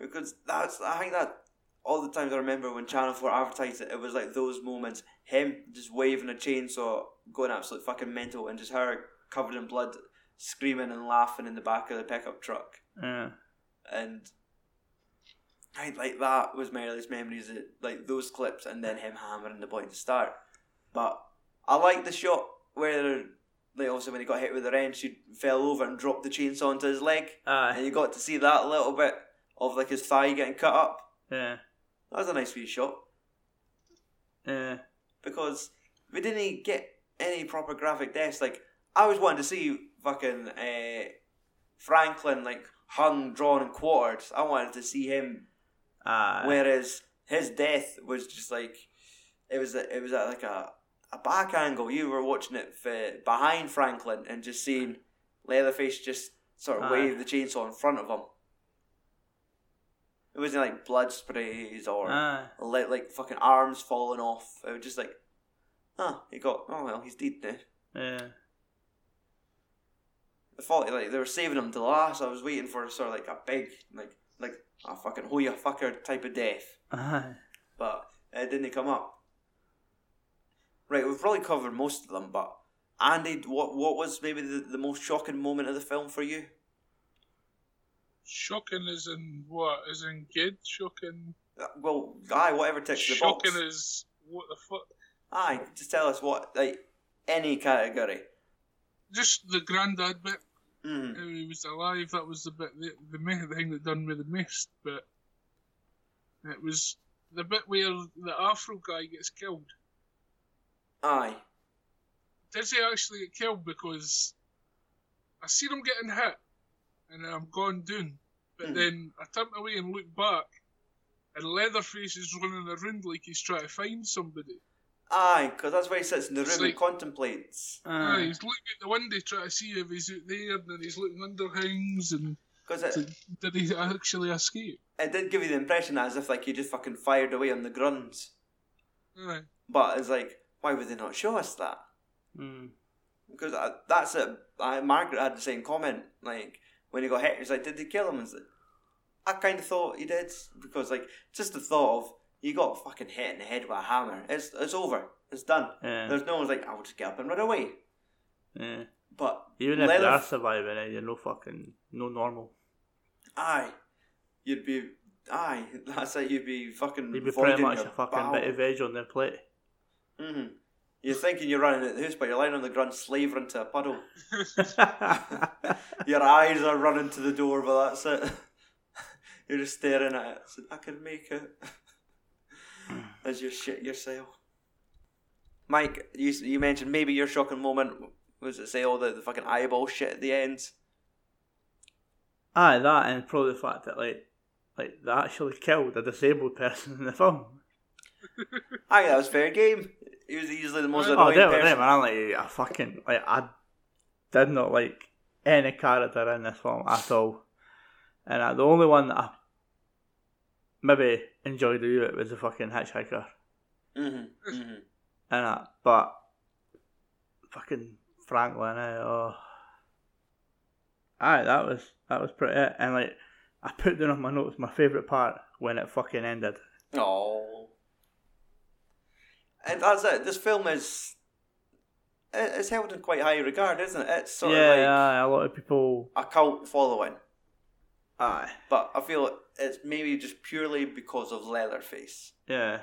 Because that's... I think that... All the times I remember when Channel four advertised it, it was like those moments. Him just waving a chainsaw, going absolute fucking mental, and just her covered in blood, screaming and laughing in the back of the pickup truck. Yeah. And... I like that was my earliest memories of like those clips and then him hammering the boy to start. But I like the shot where like also when he got hit with the wrench he fell over and dropped the chainsaw onto his leg. Aye. And you got to see that little bit of like his thigh getting cut up. Yeah. That was a nice wee shot. Yeah. Because we didn't get any proper graphic deaths. Like I was wanting to see fucking uh, Franklin like hung, drawn and quartered. I wanted to see him. Uh, Whereas his death was just like it was a, it was at like a, a back angle. You were watching it for, behind Franklin and just seeing Leatherface just sort of uh, wave the chainsaw in front of him. It wasn't like blood sprays or uh, like, like fucking arms falling off. It was just like, huh, he got oh well, he's dead now. Yeah. I thought like they were saving him to last. I was waiting for sort of like a big like like. A fucking oh you fucker type of death. Uh-huh. But it didn't come up. Right, we've probably covered most of them, but Andy, what what was maybe the, the most shocking moment of the film for you? Shocking as in what? As in good? Shocking? Uh, well, aye, whatever ticks the box. Shocking is what the fuck? Aye, just tell us what, like, any category. Just the granddad bit. Mm. How he was alive, that was the bit, the, the, the thing that done with the mist, but it was the bit where the Afro guy gets killed. Aye. Does he actually get killed? Because I seen him getting hit, and I'm gone down, but mm. then I turned away and looked back, and Leatherface is running around like he's trying to find somebody. Aye, because that's why he sits in the room like, and contemplates. Aye, aye, he's looking at the window trying to see if he's out there, and then he's looking under things, and Cause it, like, did he actually escape? It did give you the impression as if like he just fucking fired away on the grounds. Aye. But it's like, why would they not show us that? Mm. Because I, that's it. I, Margaret had the same comment, like, when he got hit, he's like, did they kill him? It's like, I kind of thought he did, because like, just the thought of, you got fucking hit in the head with a hammer. It's it's over. It's done. Yeah. There's no one's like, I'll just get up and run away. Yeah. But even if Leather... you're surviving it, you're no fucking no normal. Aye. You'd be aye. That's it. You'd be fucking. You'd be pretty much a fucking bow. Bit of veg on their plate. Mhm. You're thinking you're running at the house, but you're lying on the ground, slavering to a puddle. Your eyes are running to the door, but that's it. You're just staring at it. So, I can make it. As you shit yourself. Mike, you you mentioned maybe your shocking moment was it say all the, the fucking eyeball shit at the end? Aye, that and probably the fact that like like they actually killed a disabled person in the film. Aye, that was fair game. He was easily the most annoying oh, definitely, person. Man, like, I fucking like I did not like any character in this film at all. And uh, the only one that I maybe enjoyed the it was a fucking hitchhiker. Mm-hmm. Mm-hmm. And uh, but fucking Franklin, eh, oh, aye, that was that was pretty it. And like I put down on my notes my favourite part when it fucking ended. Oh, and that's it. This film is it's held in quite high regard, isn't it? It's sort yeah, of like aye, a lot of people a cult following. Aye, but I feel it's maybe just purely because of Leatherface. Yeah,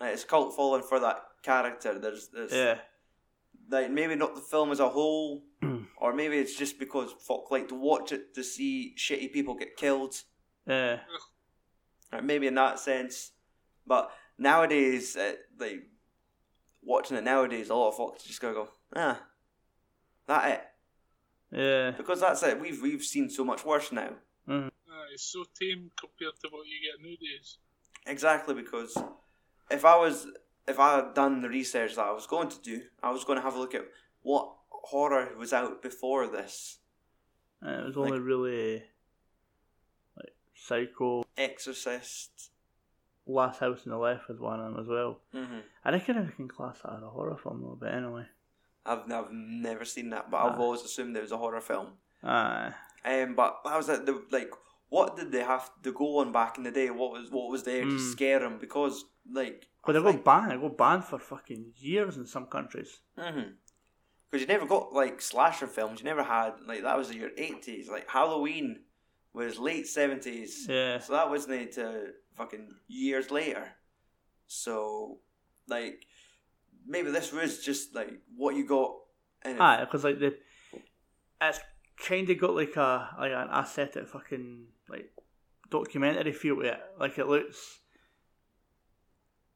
like it's cult following for that character. There's, there's yeah. Like maybe not the film as a whole, or maybe it's just because folk like to watch it to see shitty people get killed. Yeah. Or maybe in that sense, but nowadays, it, like watching it nowadays, a lot of folks just gonna go, ah, that it. Yeah. Because that's it. We've we've seen so much worse now. Mm. Uh, it's so tame compared to what you get nowadays. Exactly, because if I was. If I had done the research that I was going to do, I was going to have a look at what horror was out before this. Uh, it was only like, really like Psycho, Exorcist, Last House on the Left was one of them as well. Mm-hmm. I reckon I can class that as a horror film though, but anyway. I've I've never seen that, but ah. I've always assumed it was a horror film. Aye. Ah. Um, but I was like, the, like, what did they have to go on back in the day? What was what was there mm. to scare them? Because like. But they go banned. They go banned for fucking years in some countries. Mhm. Because you never got like slasher films. You never had like that was your eighties. Like Halloween was late seventies. Yeah. So that wasn't until fucking years later. So like maybe this was just like what you got. In ah, because like the it's kind of got like a like an aesthetic fucking like documentary feel to it. Like it looks.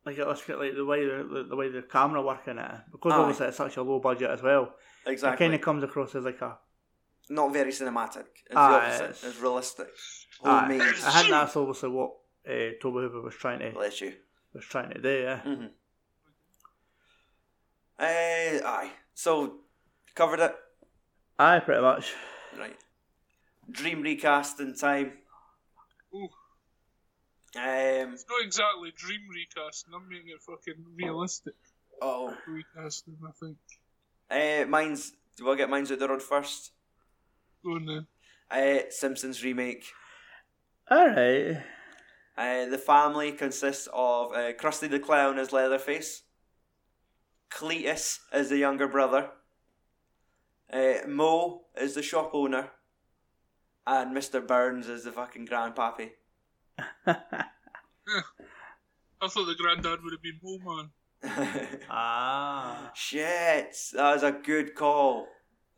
Like it was like the way the, the way the camera work in it, because aye. Obviously it's such a low budget as well. Exactly, it kind of comes across as like a not very cinematic. It's aye, the opposite. It's, it's realistic. Homemade. I think that's obviously what uh, Tobe Hooper was trying to bless you was trying to do. Yeah. Mm-hmm. Uh, aye. So covered it. Aye, pretty much. Right. Dream recast in time. Ooh. Um, it's not exactly dream recasting, I'm making it fucking realistic. Oh. Recasting, I think. Uh, mine's. Do I get mine's out the road first? Go on then. Uh, Simpsons remake. Alright. Uh, the family consists of uh, Krusty the Clown as Leatherface, Cletus as the younger brother, uh, Mo as the shop owner, and Mister Burns as the fucking grandpappy. I thought the granddad would have been Moman. Ah, shit! That was a good call.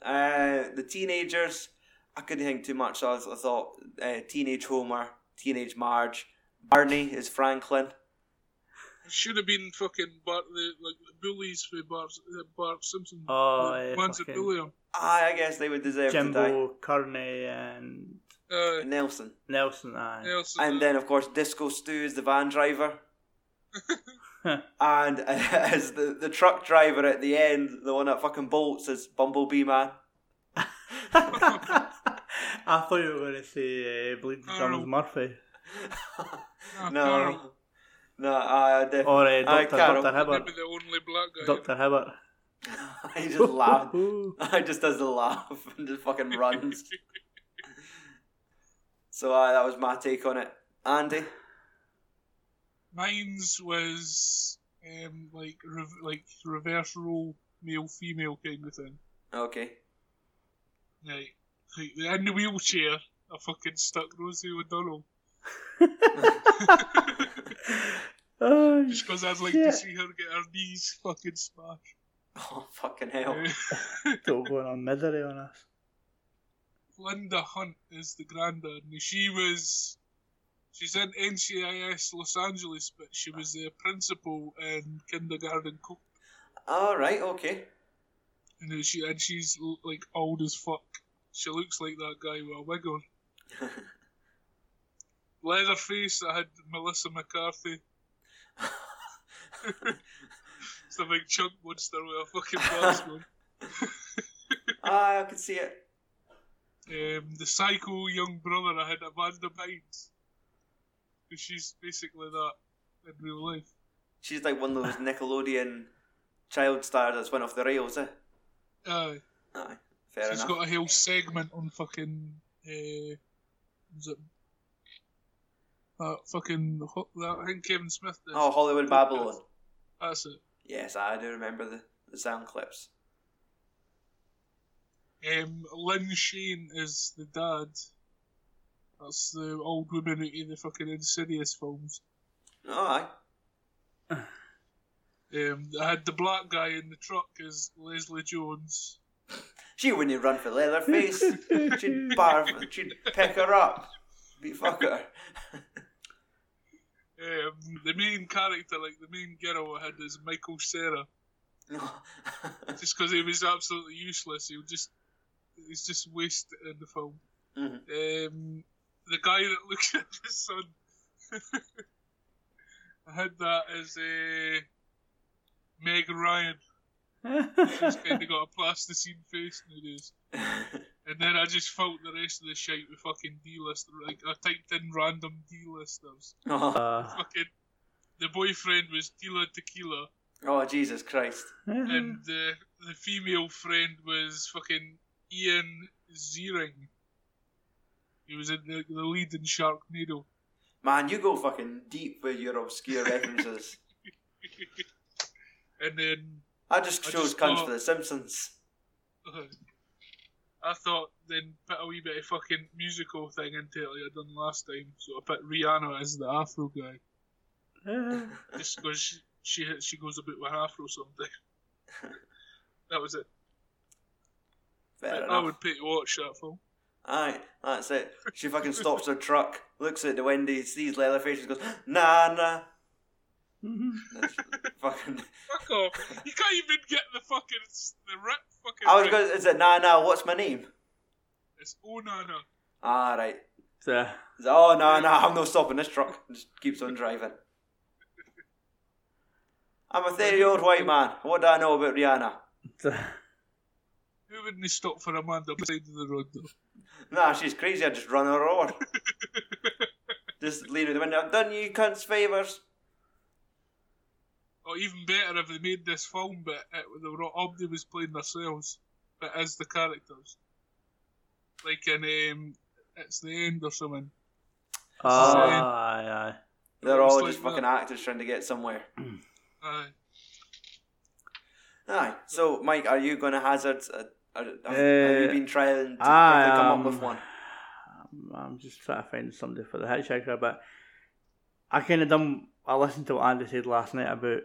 Uh, the teenagers, I couldn't think too much. I, I thought uh, teenage Homer, teenage Marge, Barney is Franklin. It should have been fucking Bart, the like the bullies for Bart, Bart Simpson. Oh, the ones that bully him. I, I guess they would deserve Jimbo, to die. Jimbo, Carney, and. Uh, Nelson. Nelson, aye. Nelson, and aye. Then, of course, Disco Stu is the van driver. And uh, as the, the truck driver at the end, the one that fucking bolts, is Bumblebee Man. I thought you were going to say uh, Bleeding Gums Murphy. no. No, no I definitely... Or uh, Doctor Doctor Hibbert. The only black guy. Doctor Hibbert. He just laughed. He just does the laugh and just fucking runs. So uh, that was my take on it. Andy? Mine's was um, like re- like reverse role, male-female kind of thing. Okay. Like, like in the wheelchair, I fucking stuck Rosie O'Donnell. Oh, just because I'd like shit. To see her get her knees fucking smashed. Oh, fucking hell. Don't go on misery on us. Linda Hunt is the granddad, and she was, she's in N C I S Los Angeles, but she was the principal in Kindergarten Cop. All right, okay. And she and she's like old as fuck. She looks like that guy with a wig on. Leatherface, I had Melissa McCarthy. It's a big chunk monster with a fucking mask on. Ah, I can see it. Um, the psycho young brother I had, Amanda Bynes, because she's basically that in real life. She's like one of those Nickelodeon child stars that's went off the rails, eh? Aye. Aye, fair she's enough. She's got a whole segment on fucking, uh, was it That fucking that, I think Kevin Smith did. Oh, Hollywood Babylon. That's it. Yes, I do remember the, the sound clips. Um, Lynn Shane is the dad. That's the old woman in the fucking Insidious films. Alright. Um, I had the black guy in the truck as Leslie Jones. She wouldn't run for Leatherface. She'd barf, she'd pick her up. Be fuck her. Um, the main character, like the main girl I had, is Michael Cera. Just because he was absolutely useless, he was just he's just wasted in the film. Mm-hmm. Um, the guy that looks at his son, I had that as uh, Meg Ryan. She's kind of got a plasticine face nowadays. And then I just felt the rest of the shite with fucking D-list. Like I typed in random D-listers. Uh. Fucking the boyfriend was Tila Tequila. Oh Jesus Christ! And the uh, the female friend was fucking Ian Ziering. He was in the, the lead in Sharknado. Man, you go fucking deep with your obscure references. And then I just I chose just cunts thought, for The Simpsons. Uh, I thought then put a wee bit of fucking musical thing into it like I done last time, so I put Rihanna as the Afro guy. Just because she. She she goes a bit with Afro someday. That was it. Fair I, I would pay to watch that film. Aye, that's it. She fucking stops her truck, looks at the Wendy's, sees Leatherface, and goes, nah, nah. That's fucking... Fuck off. You can't even get the fucking, the rip fucking... I was going to say, nah, nah, what's my name? It's Oh Nana. Ah, right. So, oh, nah, nah, I'm not stopping this truck. Just keeps on driving. I'm a thirty-year-old white man. What do I know about Rihanna? Who wouldn't stop for Amanda on the side of the road, though? Nah, she's crazy. I'd just run her over. Just lean with the window. I've done you cunts favours. Or oh, even better if they made this film, but it, they were obviously was playing themselves, but as the characters. Like in um, It's the End or something. Oh, aye, aye. They're all just like fucking that. Actors trying to get somewhere. Aye. Aye. So, Mike, are you going to hazard? A, are, have, uh, have you been trying to I, um, come up with one? I'm just trying to find somebody for the Hitchhiker, but I kind of done. I listened to what Andy said last night about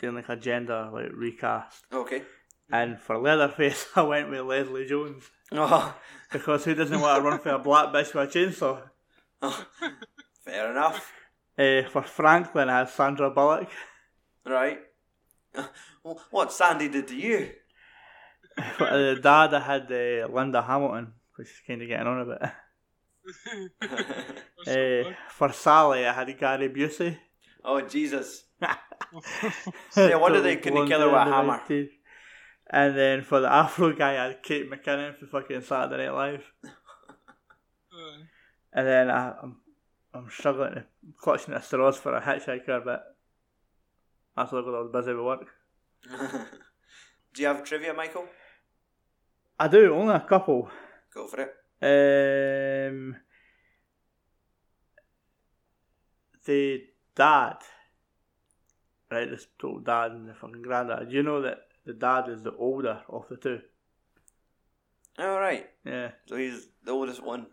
doing like a gender like recast. Okay. And for Leatherface, I went with Leslie Jones. Oh. Because who doesn't want to run for a black bitch with a chainsaw? Oh. Fair enough. Uh, for Franklin, I had Sandra Bullock. Right. What Sandy did to you? The dad I had uh, Linda Hamilton, which is kind of getting on a bit. uh, for Sally, I had Gary Busey. Oh, Jesus. Yeah, wonder they couldn't kill her with a hammer. Teeth. And then for the Afro guy, I had Kate McKinnon for fucking Saturday Night Live. And then I, I'm, I'm struggling to clutching at straws for a Hitchhiker, but that's because I was busy with work. Do you have trivia, Michael? I do, only a couple. Go for it. Um, the dad, right, this total dad and the fucking granddad, you know that the dad is the older of the two. Oh, right. Yeah. So he's the oldest one.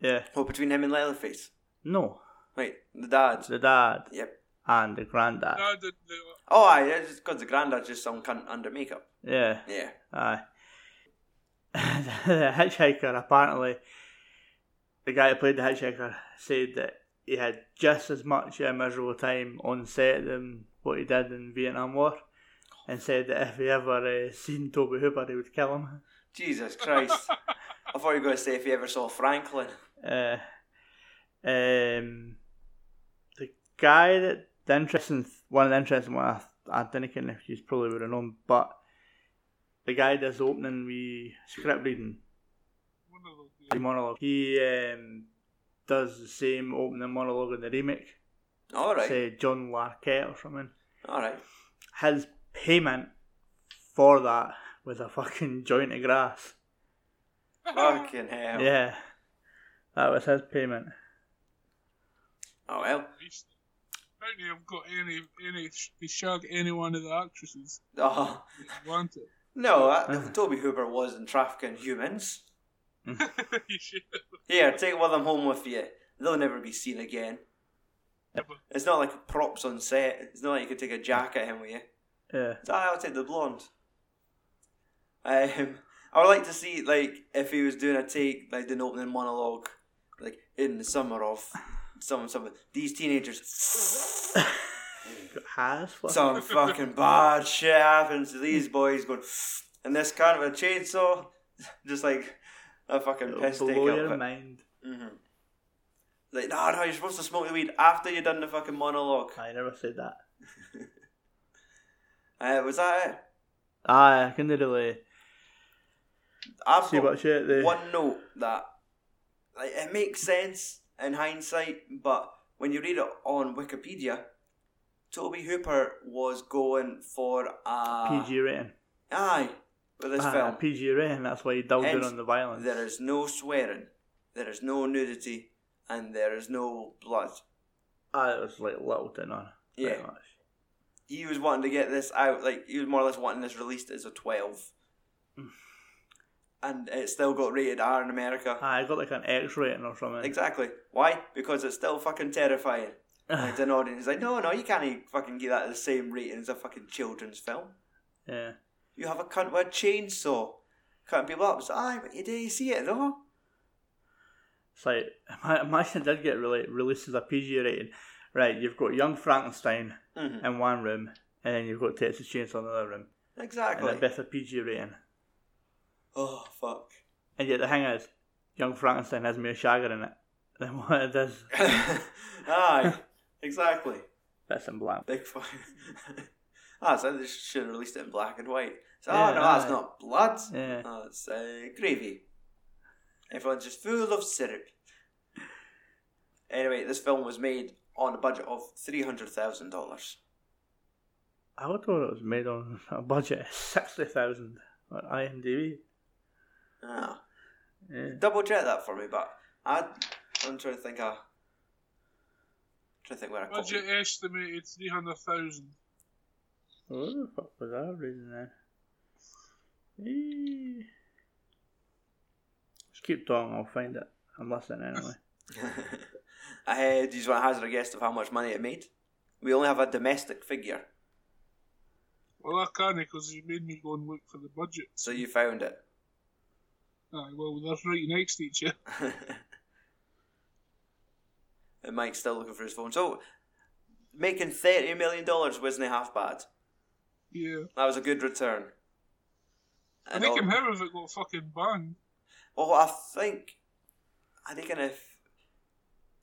Yeah. Oh, between him and Leatherface? No. Right, the dad. The dad. Yep. And the granddad. No, the, the... Oh, aye, it's because the granddad's just some cunt under makeup. Yeah. Yeah. Aye. The hitchhiker, apparently, the guy who played the hitchhiker said that he had just as much uh, miserable time on set than what he did in the Vietnam War, and said that if he ever uh, seen Tobe Hooper, he would kill him. Jesus Christ. I thought you were going to say if he ever saw Franklin. Uh, um, the guy that The interesting, one of the interesting ones, I, I didn't know if you probably would have known, but the guy that's opening we script reading. Monologue. Yeah. Monologue. He um, does the same opening monologue in the remake. All right. Say John Larquette or something. All right. His payment for that was a fucking joint of grass. Fucking hell. Yeah, that was his payment. Oh, hell. I don't think I've got any, any, they shag any one of the actresses. Oh. Want it. No, uh, Tobe Hooper was in trafficking humans. Here, take one of them home with you. They'll never be seen again. Never. It's not like props on set. It's not like you could take a jack at him with you. Yeah. So I'll take the blonde. Um, I would like to see, like, if he was doing a take, like, an opening monologue, like, in the summer of some, some these teenagers. Has some fucking bad shit happens to these boys going, and this kind of a chainsaw, just like a fucking piss take up. Blow your mind. Mm-hmm. Like, no, no, you're supposed to smoke the weed after you've done the fucking monologue. I never said that. uh, was that it? Aye, I can really I've see what shit they... one note that, like, it makes sense in hindsight, but when you read it on Wikipedia, Tobe Hooper was going for a... P G rating. Aye, with this ah, film. A P G rating, that's why he doubled it on the violence. There is no swearing, there is no nudity, and there is no blood. Ah, it was like little to none. Yeah. Much. He was wanting to get this out, like, he was more or less wanting this released as a twelve. Mm. And it still got rated R in America. Ah, it got like an X rating or something. Exactly. Why? Because it's still fucking terrifying. It's an audience. It's like, no, no, you can't fucking give that the same rating as a fucking children's film. Yeah. You have a cunt with a chainsaw. Cutting people up. It's like, aye, but you didn't see it, though. It's like, imagine it did get really released as a P G rating. Right, you've got Young Frankenstein mm-hmm. in one room, and then you've got Texas Chainsaw in another room. Exactly. And a bit of P G rating. Oh, fuck. And yet the thing is, Young Frankenstein has more shagger in it than what it does. Aye. Exactly. That's in black. Big fire. Ah, so they should have released it in black and white. So, yeah, oh, no, aye. That's not blood. Yeah. Oh, it's uh, gravy. Everyone's just full of syrup. Anyway, this film was made on a budget of three hundred thousand dollars. I would have thought it was made on a budget of sixty thousand dollars on I M D B. Ah. Yeah. Double check that for me, but I'd, I'm trying to think of... I think where I budget copy. Estimated three hundred thousand. Oh, what the fuck was that reading there? Eee. Just keep talking, I'll find it. I'm listening anyway. I had, do you want to hazard a guess of how much money it made? We only have a domestic figure. Well, I can't because you made me go and look for the budget. So you found it? Aye, well, that's right next to each other. And Mike's still looking for his phone. So, making thirty million dollars wasn't half bad. Yeah. That was a good return. I think him how if it got fucking banned. Oh, I think... I think if...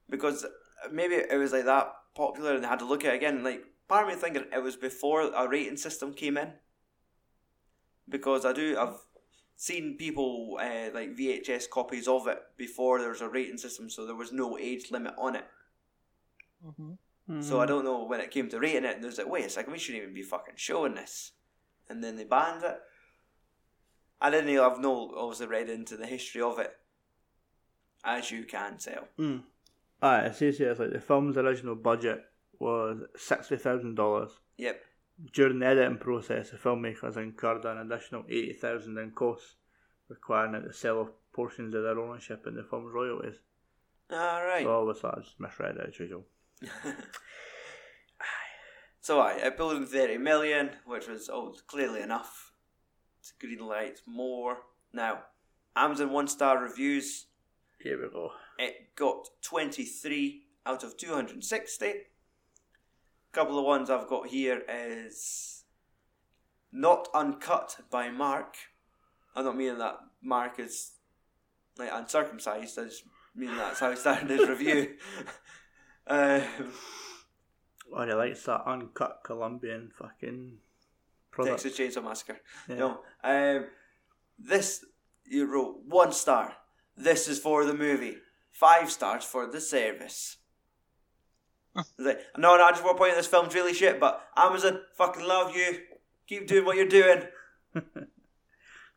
Because maybe it was like that popular and they had to look at it again. Like, part of me thinking it was before a rating system came in. Because I do... I've seen people, uh, like, V H S copies of it before there was a rating system, so there was no age limit on it. Mm-hmm. Mm-hmm. So I don't know when it came to rating it, and there was like, wait a second, we shouldn't even be fucking showing this. And then they banned it. I didn't know, I've no, obviously read into the history of it, as you can tell. Mm. Aye, it says here, it's like the film's original budget was sixty thousand dollars. Yep. During the editing process, the filmmakers incurred an additional eighty thousand dollars in costs, requiring them to sell off portions of their ownership in the film's royalties. All right. So obviously, I just misread it as usual. So aye, it billed in thirty million dollars, which was oh, clearly enough to greenlight more. Now, Amazon one-star reviews. Here we go. It got twenty-three out of two hundred sixty. Couple of ones I've got here is Not Uncut by Mark. I'm not meaning that Mark is like uncircumcised, I just mean that's how he started his review. um, oh, he likes that uncut Colombian fucking product. Texas Chainsaw Massacre. Yeah. No. Um, this, you wrote one star. This is for the movie. Five stars for the service. Like, no, no, I just want to point out this film's really shit, but Amazon, fucking love you. Keep doing what you're doing.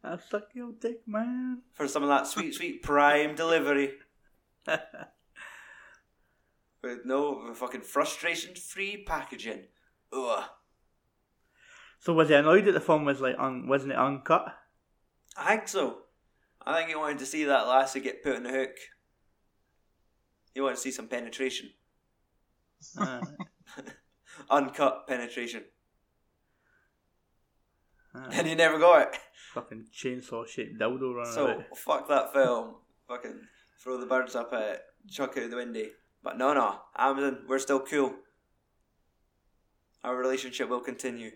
I suck your dick, man. For some of that sweet, sweet Prime delivery. But no, fucking frustration-free packaging. Ugh. So was he annoyed that the film was like un- wasn't it uncut? I think so. I think he wanted to see that lassie get put in the hook. He wanted to see some penetration. Uh. Uncut penetration. Uh. And he never got it. Fucking chainsaw-shaped dildo running so, out. So, fuck that film. Fucking throw the birds up at it. Chuck out the window. But no, no. Amazon, we're still cool. Our relationship will continue.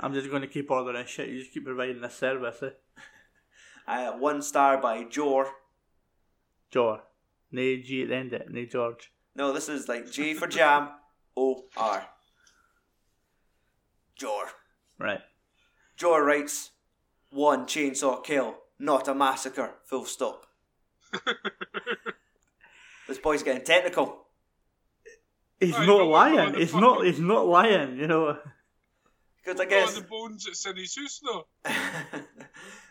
I'm just going to keep ordering shit. You just keep providing this service, eh? Uh, one star by Jor. Jor. Nay G at the end of it. Nay George. No, this is like J for jam, O R. Jor. Right. Jor writes, one chainsaw kill, not a massacre, full stop. This boy's getting technical. He's oh, not lying. He's not, he's not lying, you know. Because I guess the bones that's in his house, though.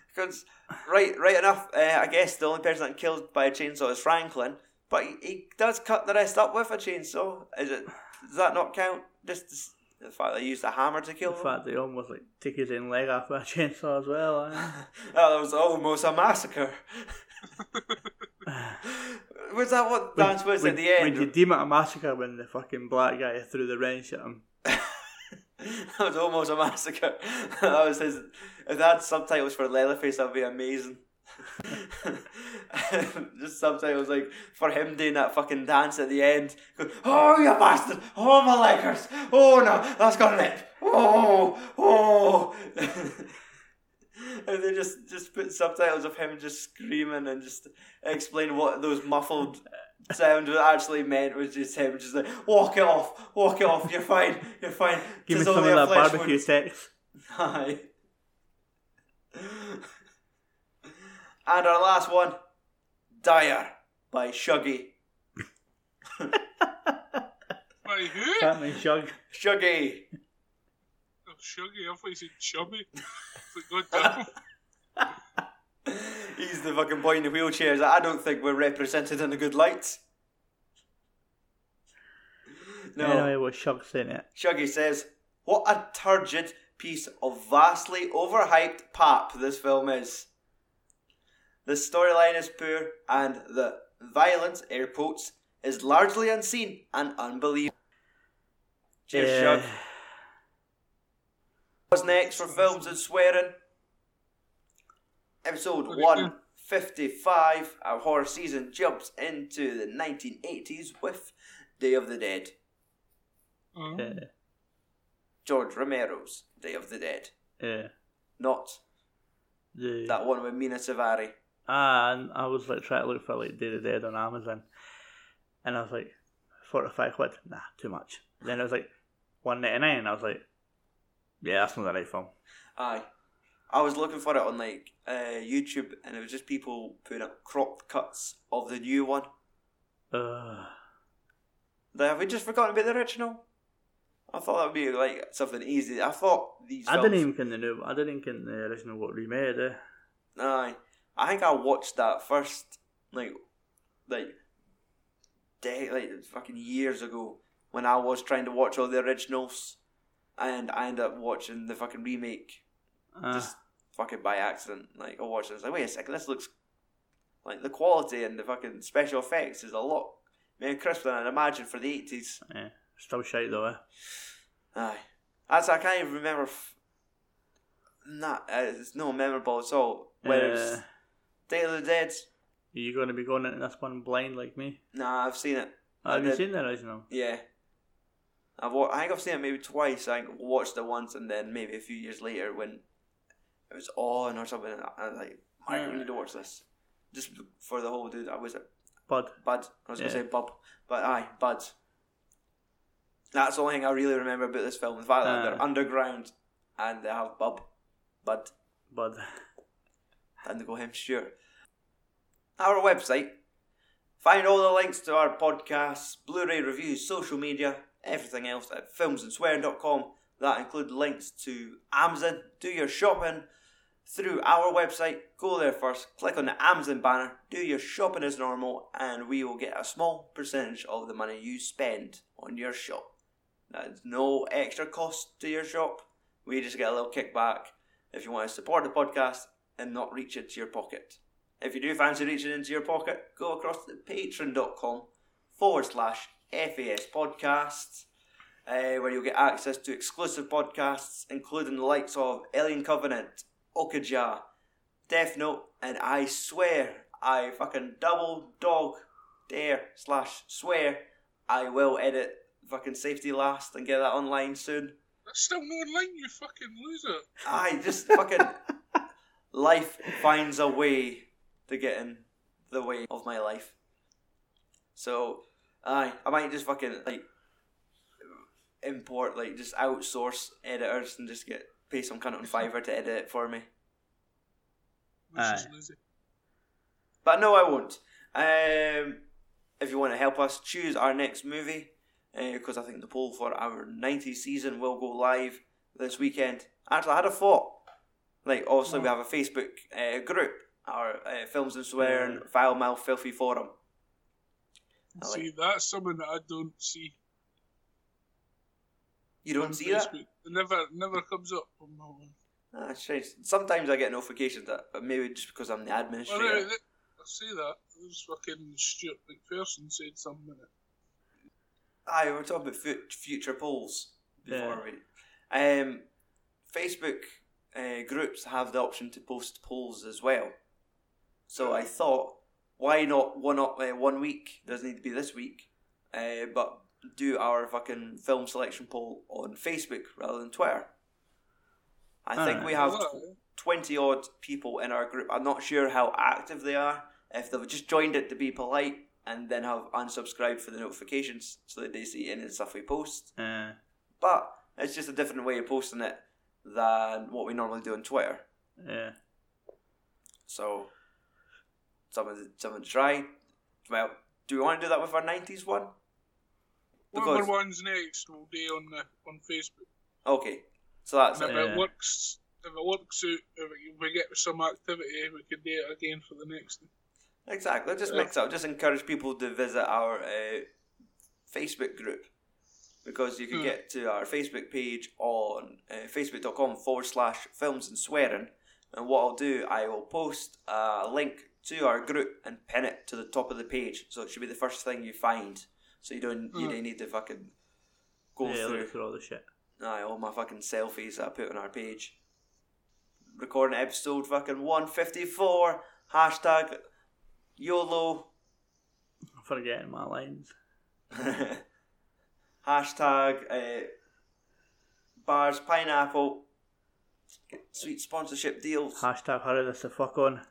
Because right, right enough. Uh, I guess the only person that killed by a chainsaw is Franklin, but he, he does cut the rest up with a chainsaw. Is it? Does that not count? Just the fact that he used a hammer to kill. The him? fact that he almost like took his own leg off with a chainsaw as well. Eh? Oh, that was almost a massacre. Was that what when, dance was when, at the end? When you deem it a massacre when the fucking black guy threw the wrench at him. That was almost a massacre. That was his. If that had subtitles for Leatherface, that'd be amazing. Just subtitles like for him doing that fucking dance at the end. Going, oh, you bastard! Oh, my leggers! Oh no, that's got rip! Oh, oh! And they just just put subtitles of him just screaming and just explain what those muffled sound was actually meant, was just him just like, walk it off, walk it off, you're fine, you're fine. Give me some of that barbecue sex. Aye. And our last one, Dyer by Shuggy. By who? That means Shug. Shuggy. Oh, Shuggy, I thought you said chubby. God damn. He's the fucking boy in the wheelchairs that I don't think we're represented in a good light. No. Anyway, what Shug said it. Shuggy says, what a turgid piece of vastly overhyped pap this film is. The storyline is poor and the violence, air quotes, is largely unseen and unbelievable. Cheers, yeah. Shug. What's next for films and swearing? Episode one fifty-five, our horror season jumps into the nineteen eighties with Day of the Dead. Mm. Yeah. George Romero's Day of the Dead. Yeah. Not yeah. that one with Mina Savari. Ah, and I was like trying to look for like Day of the Dead on Amazon, and I was like, forty-five quid? Nah, too much. Then it was like, one ninety-nine, and I was like, yeah, that's not the right film. Aye. I was looking for it on like uh, YouTube, and it was just people putting up cropped cuts of the new one. Uh. Have we just forgotten about the original? I thought that would be like something easy. I thought these. I films... didn't even think the new. I didn't think the original got remade. Eh? Aye, I think I watched that first, like, like, day, like fucking years ago when I was trying to watch all the originals, and I ended up watching the fucking remake. Uh, just fucking by accident, like I watched it. I was like, wait a second, this looks like the quality and the fucking special effects is a lot more crisp than I'd imagine for the eighties. Yeah, still shite though. Eh? Aye, that's I can't even remember. F- not uh, it's no memorable at all. Whereas uh, Day of the Dead. Are you going to be going into this one blind like me? Nah, I've seen it. Oh, have you seen that original? Yeah. I've wa- I think I've seen it maybe twice. I watched it once and then maybe a few years later when. It was on or something. I was like, I really need to watch this. Just for the whole dude. I was it? Bud. Bud. I was yeah. going to say Bub. But aye, Bud. That's the only thing I really remember about this film. The fact that uh, they're underground and they have Bub. Bud. Bud. Time to go him, sure. Our website. Find all the links to our podcasts, Blu-ray reviews, social media, everything else at films and swearing dot com. That includes links to Amazon, do your shopping, through our website. Go there first, click on the Amazon banner, do your shopping as normal, and we will get a small percentage of the money you spend on your shop. There's no extra cost to your shop. We just get a little kickback if you want to support the podcast and not reach it to your pocket. If you do fancy reaching into your pocket, go across to patreon.com forward slash FAS podcast, uh, where you'll get access to exclusive podcasts, including the likes of Alien Covenant, Okaja, Death Note, and I swear, I fucking double dog dare slash swear, I will edit fucking Safety Last and get that online soon. That's still no online, you fucking loser. I just fucking... Life finds a way to get in the way of my life. So, I, I might just fucking, like, import, like, just outsource editors and just get pay some cunt on Fiverr to edit it for me. Uh, but no, I won't. Um, if you want to help us choose our next movie, because uh, I think the poll for our ninetieth season will go live this weekend. Actually, I had a thought. Like, obviously, we have a Facebook uh, group, our uh, Films and Swearing Foul Mouth Filthy Forum. I see, like, that's something that I don't see. You don't on see Facebook. That? It never, never comes up on my one. Ah, strange. Sometimes I get notifications that, but maybe just because I'm the administrator. Well, right, I see that. This fucking Stuart McPherson said something in it. Aye, we were talking about future polls before yeah. we. Um, Facebook uh, groups have the option to post polls as well. So yeah. I thought, why not one up uh, one week? Doesn't need to be this week, uh, but do our fucking film selection poll on Facebook rather than Twitter. I All think right. we have twenty odd people in our group. I'm not sure how active they are. If they've just joined it to be polite and then have unsubscribed for the notifications so that they see any stuff we post. Uh. But it's just a different way of posting it than what we normally do on Twitter. Yeah. So, something, something to try. Well, do we want to do that with our nineties one? Whatever one's next will be on the, on Facebook. Okay. So that's and if it. Yeah. works, if it works out, if we get some activity, we can do it again for the next thing. Exactly. Just yeah. mix up. Just encourage people to visit our uh, Facebook group, because you can hmm. get to our Facebook page on uh, facebook.com forward slash films and swearing. And what I'll do, I will post a link to our group and pin it to the top of the page, so it should be the first thing you find. So you don't hmm. you don't need to fucking go yeah, through look for all the shit. Aye, all my fucking selfies that I put on our page. Recording episode fucking one fifty-four. Hashtag YOLO. I'm forgetting my lines. Hashtag uh, bars, pineapple, sweet sponsorship deals. Hashtag hurry this the fuck on.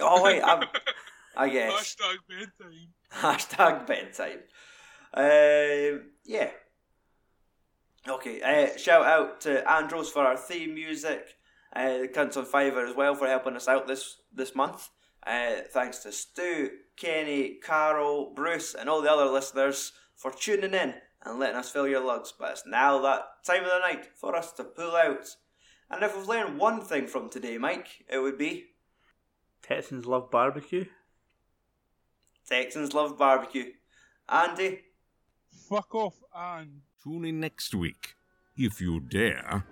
Oh wait, I'm, I guess. Hashtag bedtime. Hashtag bedtime. Uh, yeah. Okay, uh, shout out to Andros for our theme music. Uh, the cunts on Fiverr as well for helping us out this, this month. Uh, thanks to Stu, Kenny, Carol, Bruce and all the other listeners for tuning in and letting us fill your lugs. But it's now that time of the night for us to pull out. And if we've learned one thing from today, Mike, it would be... Texans love barbecue. Texans love barbecue. Andy? Fuck off, Andy. Tune in next week, if you dare.